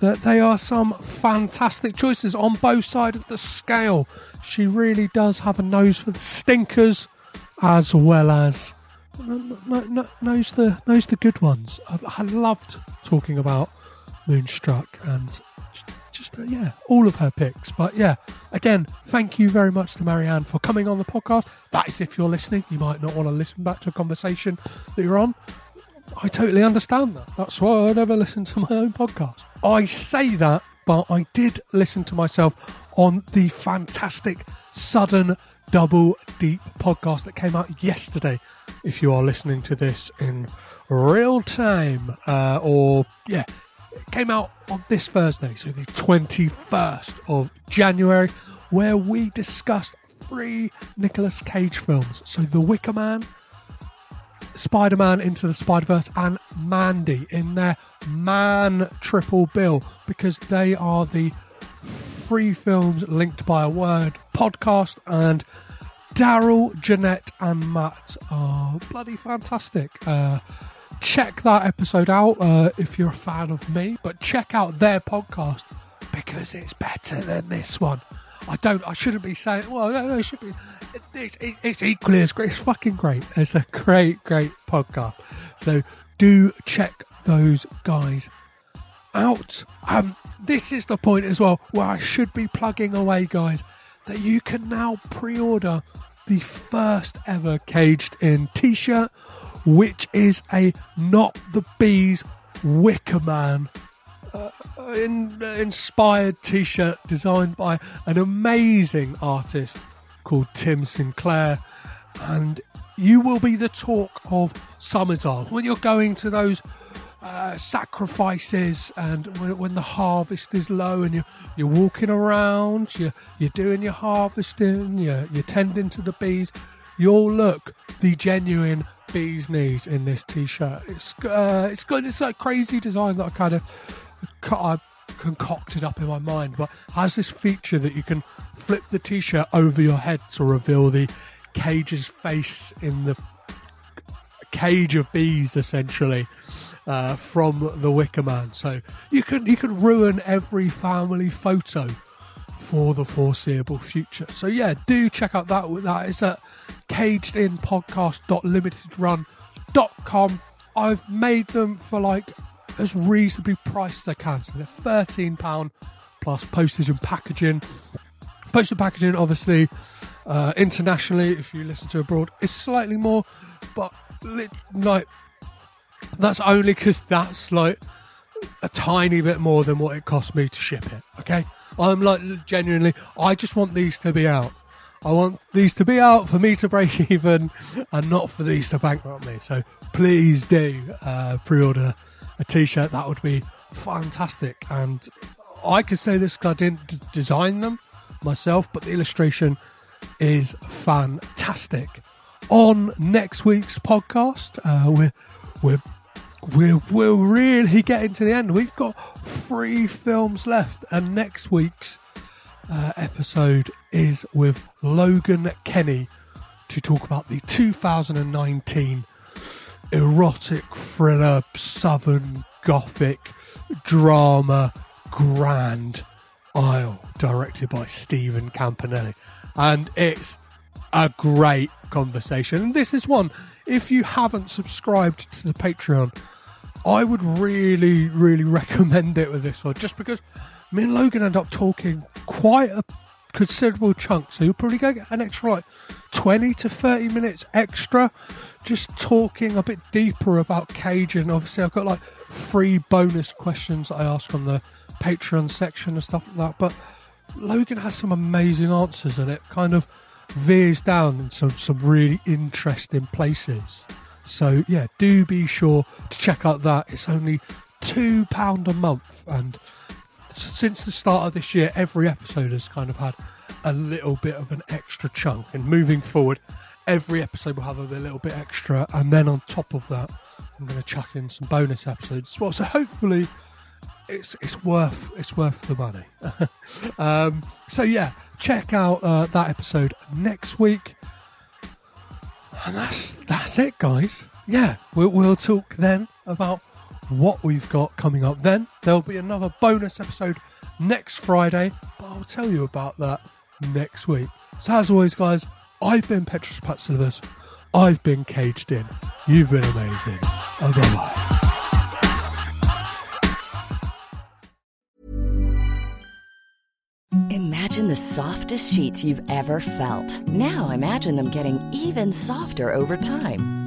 that they are some fantastic choices on both sides of the scale. She really does have a nose for the stinkers as well as knows the good ones. I loved talking about Moonstruck and just all of her picks. But yeah, again, thank you very much to Marianne for coming on the podcast. That is if you're listening. You might not want to listen back to a conversation that you're on. I totally understand that. That's why I never listen to my own podcast. I say that, but I did listen to myself on the fantastic Sudden Double Deep podcast that came out yesterday. If you are listening to this in real time, it came out on this Thursday, so the 21st of January, where we discussed 3 Nicolas Cage films. So The Wicker Man, Spider-Man Into the Spider-Verse, and Mandy in their man triple bill, because they are the 3 films linked by a word podcast, and Daryl, Jeanette and Matt are bloody fantastic. Check that episode out if you're a fan of me, but check out their podcast because it's better than this one. I shouldn't be saying, well, no, it should be. It's equally as great. It's fucking great. It's a great podcast. So do check those guys out. This is the point as well where I should be plugging away, guys, that you can now pre-order the first ever Caged In t-shirt, which is a Not the Bees Wicker Man inspired t-shirt designed by an amazing artist called Tim Sinclair. And you will be the talk of Summerside when you're going to those sacrifices, and when the harvest is low and you're walking around, you're doing your harvesting, you're tending to the bees, you'll look the genuine bee's knees in this t-shirt. It's good. It's like crazy design that I kind of concocted up in my mind, but has this feature that you can flip the t-shirt over your head to reveal the Cage's face in the cage of bees, essentially. From the Wicker Man, so you can ruin every family photo for the foreseeable future. So yeah, do check out that. It's at cagedinpodcast.limitedrun.com. I've made them for like as reasonably priced as I can. So they're £13 plus postage and packaging. Postage and packaging, obviously, internationally if you listen to abroad, is slightly more, but like. That's only because that's like a tiny bit more than what it cost me to ship it, okay? I'm like, genuinely, I just want these to be out. I want these to be out for me to break even and not for these to bankrupt me. So please do pre-order a t-shirt. That would be fantastic. And I could say this because I didn't design them myself, but the illustration is fantastic. On next week's podcast, we're really getting to the end. We've got 3 films left, and next week's episode is with Logan Kenny to talk about the 2019 erotic thriller, Southern Gothic drama, Grand Isle, directed by Stephen Campanelli. And it's a great conversation. And this is one, if you haven't subscribed to the Patreon, I would really, really recommend it with this one, just because me and Logan end up talking quite a considerable chunk. So you'll probably go get an extra like 20 to 30 minutes extra, just talking a bit deeper about Cage. And obviously I've got like 3 bonus questions that I ask on the Patreon section and stuff like that. But Logan has some amazing answers, and it kind of veers down in some really interesting places. So yeah, do be sure to check out that. It's only £2 a month, and since the start of this year, every episode has kind of had a little bit of an extra chunk. And moving forward, every episode will have a little bit extra, and then on top of that, I'm going to chuck in some bonus episodes as well. So hopefully, it's worth the money. So yeah, check out that episode next week. And that's it, guys. Yeah, we'll talk then about what we've got coming up then. There'll be another bonus episode next Friday, but I'll tell you about that next week. So as always, guys, I've been Petros Patsilivas. I've been Caged In. You've been amazing. Bye-bye. Imagine the softest sheets you've ever felt. Now imagine them getting even softer over time.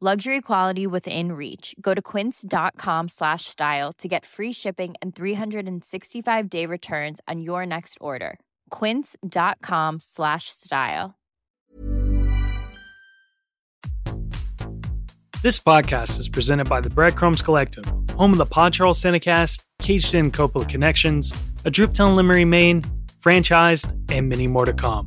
Luxury quality within reach. Go to quince.com/style to get free shipping and 365-day returns on your next order. Quince.com/style. This podcast is presented by the Breadcrumbs Collective, home of the Pod Charles Cinecast, Caged In Coppola Connections, A Drooptown Limery, Maine, Franchised, and many more to come.